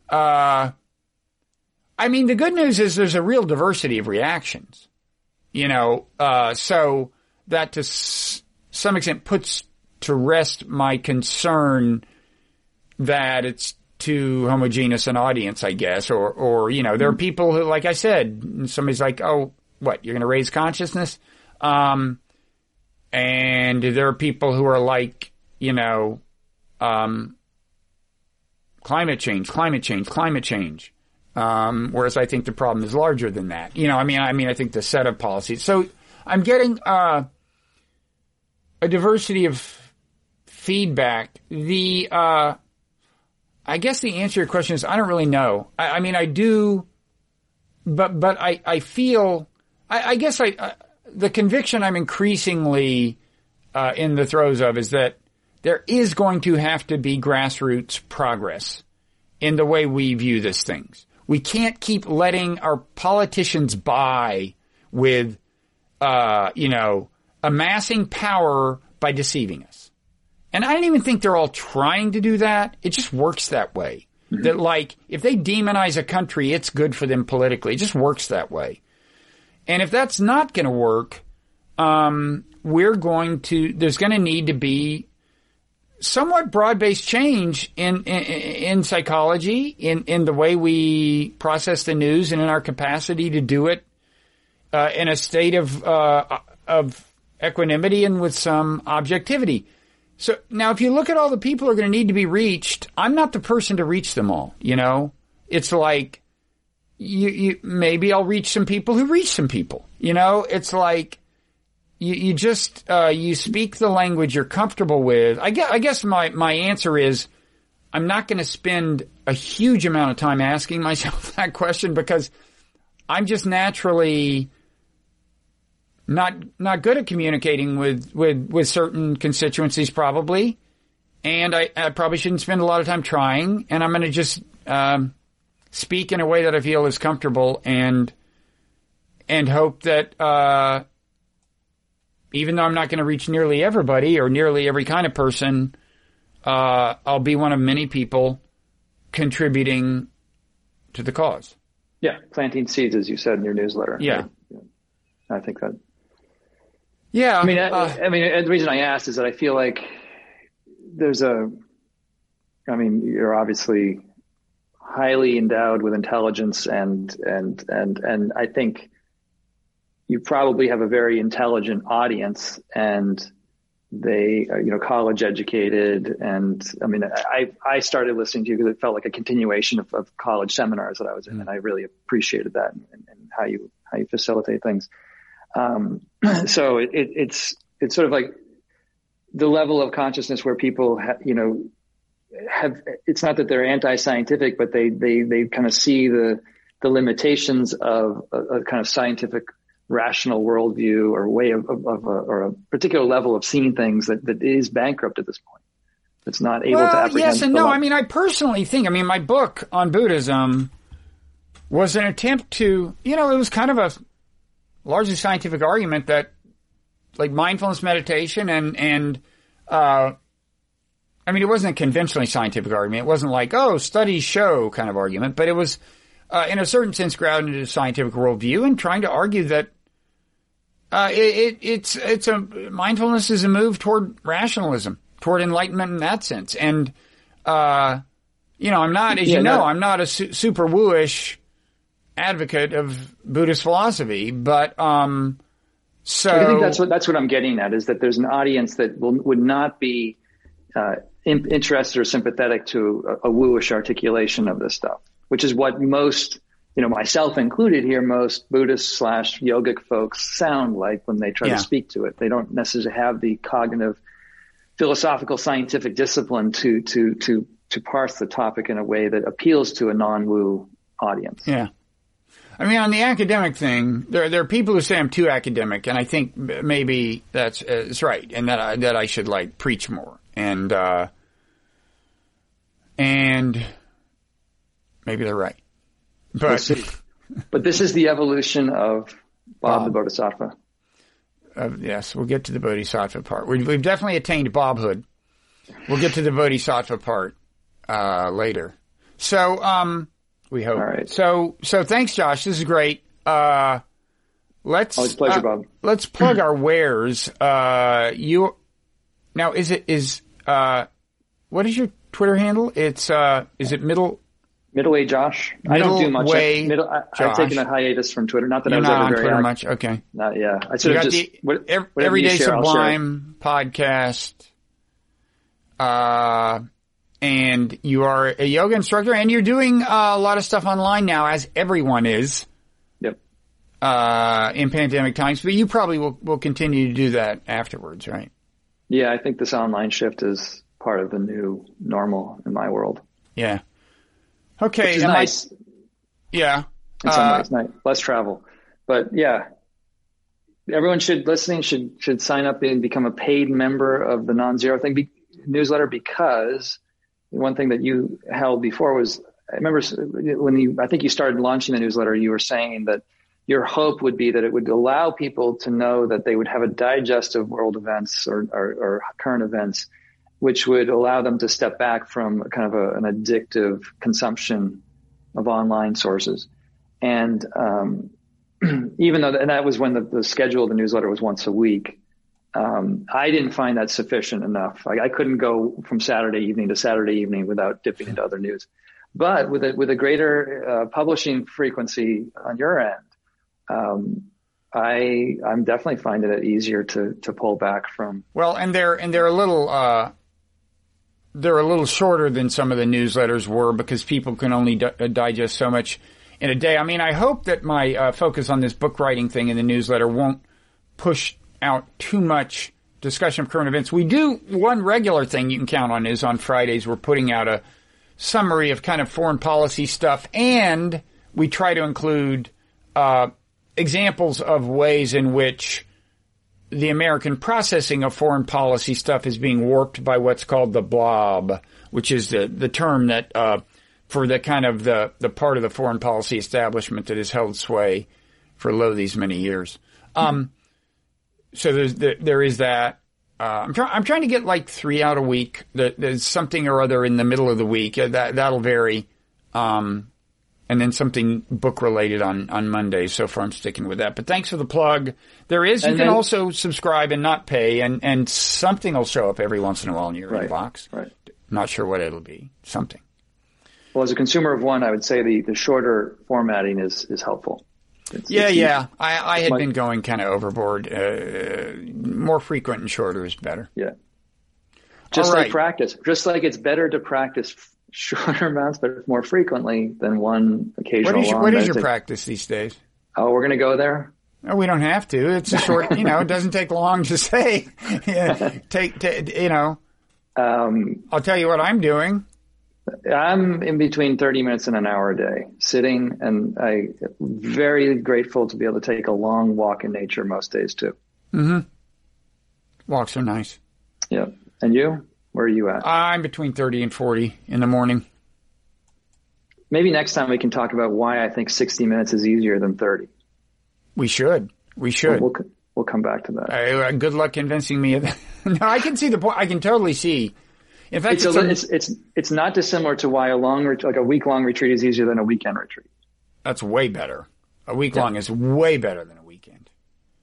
uh, I mean, the good news is there's a real diversity of reactions. You know, uh, so that to s- some extent puts to rest my concern that it's too homogeneous an audience, I guess, or, or, you know, there are people who, like I said, somebody's like, oh, what, you're going to raise consciousness? Um, and there are people who are like, you know, um, climate change, climate change, climate change. Um, whereas I think the problem is larger than that. You know, I mean, I mean, I think the set of policies. So I'm getting, uh, a diversity of feedback. The, uh, I guess the answer to your question is I don't really know. I, I mean, I do, but but I, I feel, I, I guess I, I the conviction I'm increasingly uh, in the throes of is that there is going to have to be grassroots progress in the way we view these things. We can't keep letting our politicians buy with, uh, you know, amassing power by deceiving us. And I don't even think they're all trying to do that. It just works that way. Mm-hmm. That, like, if they demonize a country, it's good for them politically. It just works that way. And if that's not going to work, um, we're going to, there's going to need to be somewhat broad-based change in, in, in psychology, in, in the way we process the news, and in our capacity to do it, uh, in a state of, uh, of equanimity and with some objectivity. So now if you look at all the people who are going to need to be reached, I'm not the person to reach them all, you know? It's like, you, you, maybe I'll reach some people who reach some people, you know? It's like, you, you just, uh, you speak the language you're comfortable with. I guess, I guess my, my answer is, I'm not going to spend a huge amount of time asking myself that question, because I'm just naturally Not, not good at communicating with, with, with certain constituencies probably. And I, I probably shouldn't spend a lot of time trying. And I'm going to just, um, speak in a way that I feel is comfortable, and, and hope that, uh, even though I'm not going to reach nearly everybody or nearly every kind of person, uh, I'll be one of many people contributing to the cause. Yeah. Planting seeds, as you said in your newsletter. Yeah. Right? Yeah. I think that. Yeah, I mean, I, uh, I mean, the reason I asked is that I feel like there's a, I mean, you're obviously highly endowed with intelligence, and and and and I think you probably have a very intelligent audience, and they are, you know, college educated, and I mean, I I started listening to you because it felt like a continuation of, of college seminars that I was in, mm-hmm. and I really appreciated that, and, and how you how you facilitate things. Um, so it, it, it's, it's sort of like the level of consciousness where people, ha- you know, have, it's not that they're anti-scientific, but they, they, they kind of see the, the limitations of a, a kind of scientific rational worldview or way of, of, of a, or a particular level of seeing things that, that is bankrupt at this point. It's not able well, to apprehend. Yes and no. Life. I mean, I personally think, I mean, my book on Buddhism was an attempt to, you know, it was kind of a, largely scientific argument that, like, mindfulness meditation and, and, uh, I mean, it wasn't a conventionally scientific argument. It wasn't like, oh, studies show kind of argument, but it was, uh, in a certain sense grounded in a scientific worldview, and trying to argue that, uh, it, it, it's, it's a, mindfulness is a move toward rationalism, toward enlightenment in that sense. And, uh, You know, I'm not, as yeah, you know, that, I'm not a su- super wooish advocate of Buddhist philosophy, but um, so I think that's what that's what I'm getting at, is that there's an audience that will, would not be uh, in, interested or sympathetic to a, a wooish articulation of this stuff, which is what most, you know, myself included here, most Buddhist slash yogic folks sound like when they try yeah. to speak to it. They don't necessarily have the cognitive, philosophical, scientific discipline to to to to parse the topic in a way that appeals to a non-woo audience. Yeah. I mean, on the academic thing, there there are people who say I'm too academic, and I think maybe that's uh, it's right, and that I, that I should like preach more, and uh, and maybe they're right, but we'll but this is the evolution of Bob um, the Bodhisattva. Uh, yes, we'll get to the Bodhisattva part. We've, we've definitely attained Bobhood. We'll get to the Bodhisattva part uh, later. So. Um, We hope. All right. So, so thanks, Josh. This is great. Uh, let's, Always a pleasure, uh, Bob. Let's plug our wares. Uh, you, now is it, is, uh, what is your Twitter handle? It's, uh, is it middle? Middle way, Josh. Middle I don't do much. Way I, middle, I, I've taken a hiatus from Twitter. Not that You're I was not ever on very Twitter much. Okay. Not, yeah. I sort of just, the, what, every, Everyday share, Sublime podcast. Uh, And you are a yoga instructor, and you're doing uh, a lot of stuff online now, as everyone is. Yep. Uh, in pandemic times, but you probably will, will continue to do that afterwards, right? Yeah, I think this online shift is part of the new normal in my world. Yeah. Okay. Which is nice. I, yeah. In some uh, ways, nice. Less travel, but yeah. Everyone should listening should should sign up and become a paid member of the Nonzero thing be, newsletter because. One thing that you held before was, I remember when you, I think you started launching the newsletter, you were saying that your hope would be that it would allow people to know that they would have a digest of world events or, or, or current events, which would allow them to step back from kind of a, an addictive consumption of online sources. And um, even though, and that was when the, the schedule of the newsletter was once a week. Um, I didn't find that sufficient enough. Like I couldn't go from Saturday evening to Saturday evening without dipping into other news. But with a, with a greater uh, publishing frequency on your end, um, I I'm definitely finding it easier to to pull back from. Well, and they're and they're a little uh, they're a little shorter than some of the newsletters were because people can only di- digest so much in a day. I mean, I hope that my uh, focus on this book writing thing in the newsletter won't push out too much discussion of current events. We do one regular thing you can count on is on Fridays we're putting out a summary of kind of foreign policy stuff, and we try to include uh examples of ways in which the American processing of foreign policy stuff is being warped by what's called the blob, which is the the term that uh for the kind of the the part of the foreign policy establishment that has held sway for lo these many years. Um, So there's, there, there is that. Uh, I'm trying, I'm trying to get like three out a week. There, there's something or other in the middle of the week. Uh, that, that'll vary. Um, and then something book related on, on Monday. So far I'm sticking with that, but thanks for the plug. There is, you and can then, also subscribe and not pay, and, and something will show up every once in a while in your right, inbox. Right. Not sure what it'll be. Something. Well, as a consumer of one, I would say the, the shorter formatting is, is helpful. It's, yeah, it's, yeah. I, I had like, been going kind of overboard. Uh, more frequent and shorter is better. Yeah. Just All like right. practice. Just like it's better to practice shorter amounts, but more frequently than one occasional. What is your, what is your practice these days? Oh, we're going to go there? No, we don't have to. It's a short, you know, it doesn't take long to say. Yeah, take, t- you know, um, I'll tell you what I'm doing. I'm in between thirty minutes and an hour a day sitting, and I very grateful to be able to take a long walk in nature most days too. Mm-hmm. Walks are nice. Yeah. And you, where are you at? I'm between thirty and forty in the morning. Maybe next time we can talk about why I think sixty minutes is easier than thirty. We should. We should. We'll, we'll, we'll come back to that. Uh, good luck convincing me of that. No, I can see the point. I can totally see. In fact, it's, it's, a, it's it's it's not dissimilar to why a long like a week long retreat is easier than a weekend retreat. That's way better. A week yeah. long is way better than a weekend.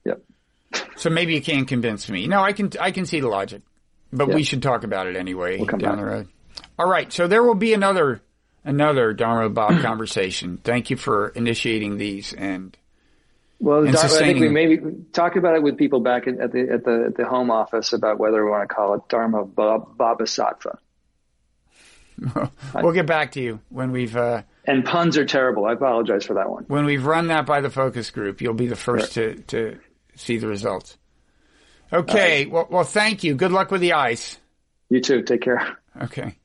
Yep. So maybe you can convince me. No, I can I can see the logic, but yep. we should talk about it anyway we'll come down back. the road. All right. So there will be another another Dharma Bob conversation. Thank you for initiating these and well, and Dharma, I think we maybe talk about it with people back at the at the at the home office about whether we want to call it Dharma Bob bodhisattva. We'll get back to you when we've uh, and puns are terrible. I apologize for that one. When we've run that by the focus group, you'll be the first sure. to to see the results. Okay. Right. Well, well, thank you. Good luck with the ice. You too. Take care. Okay.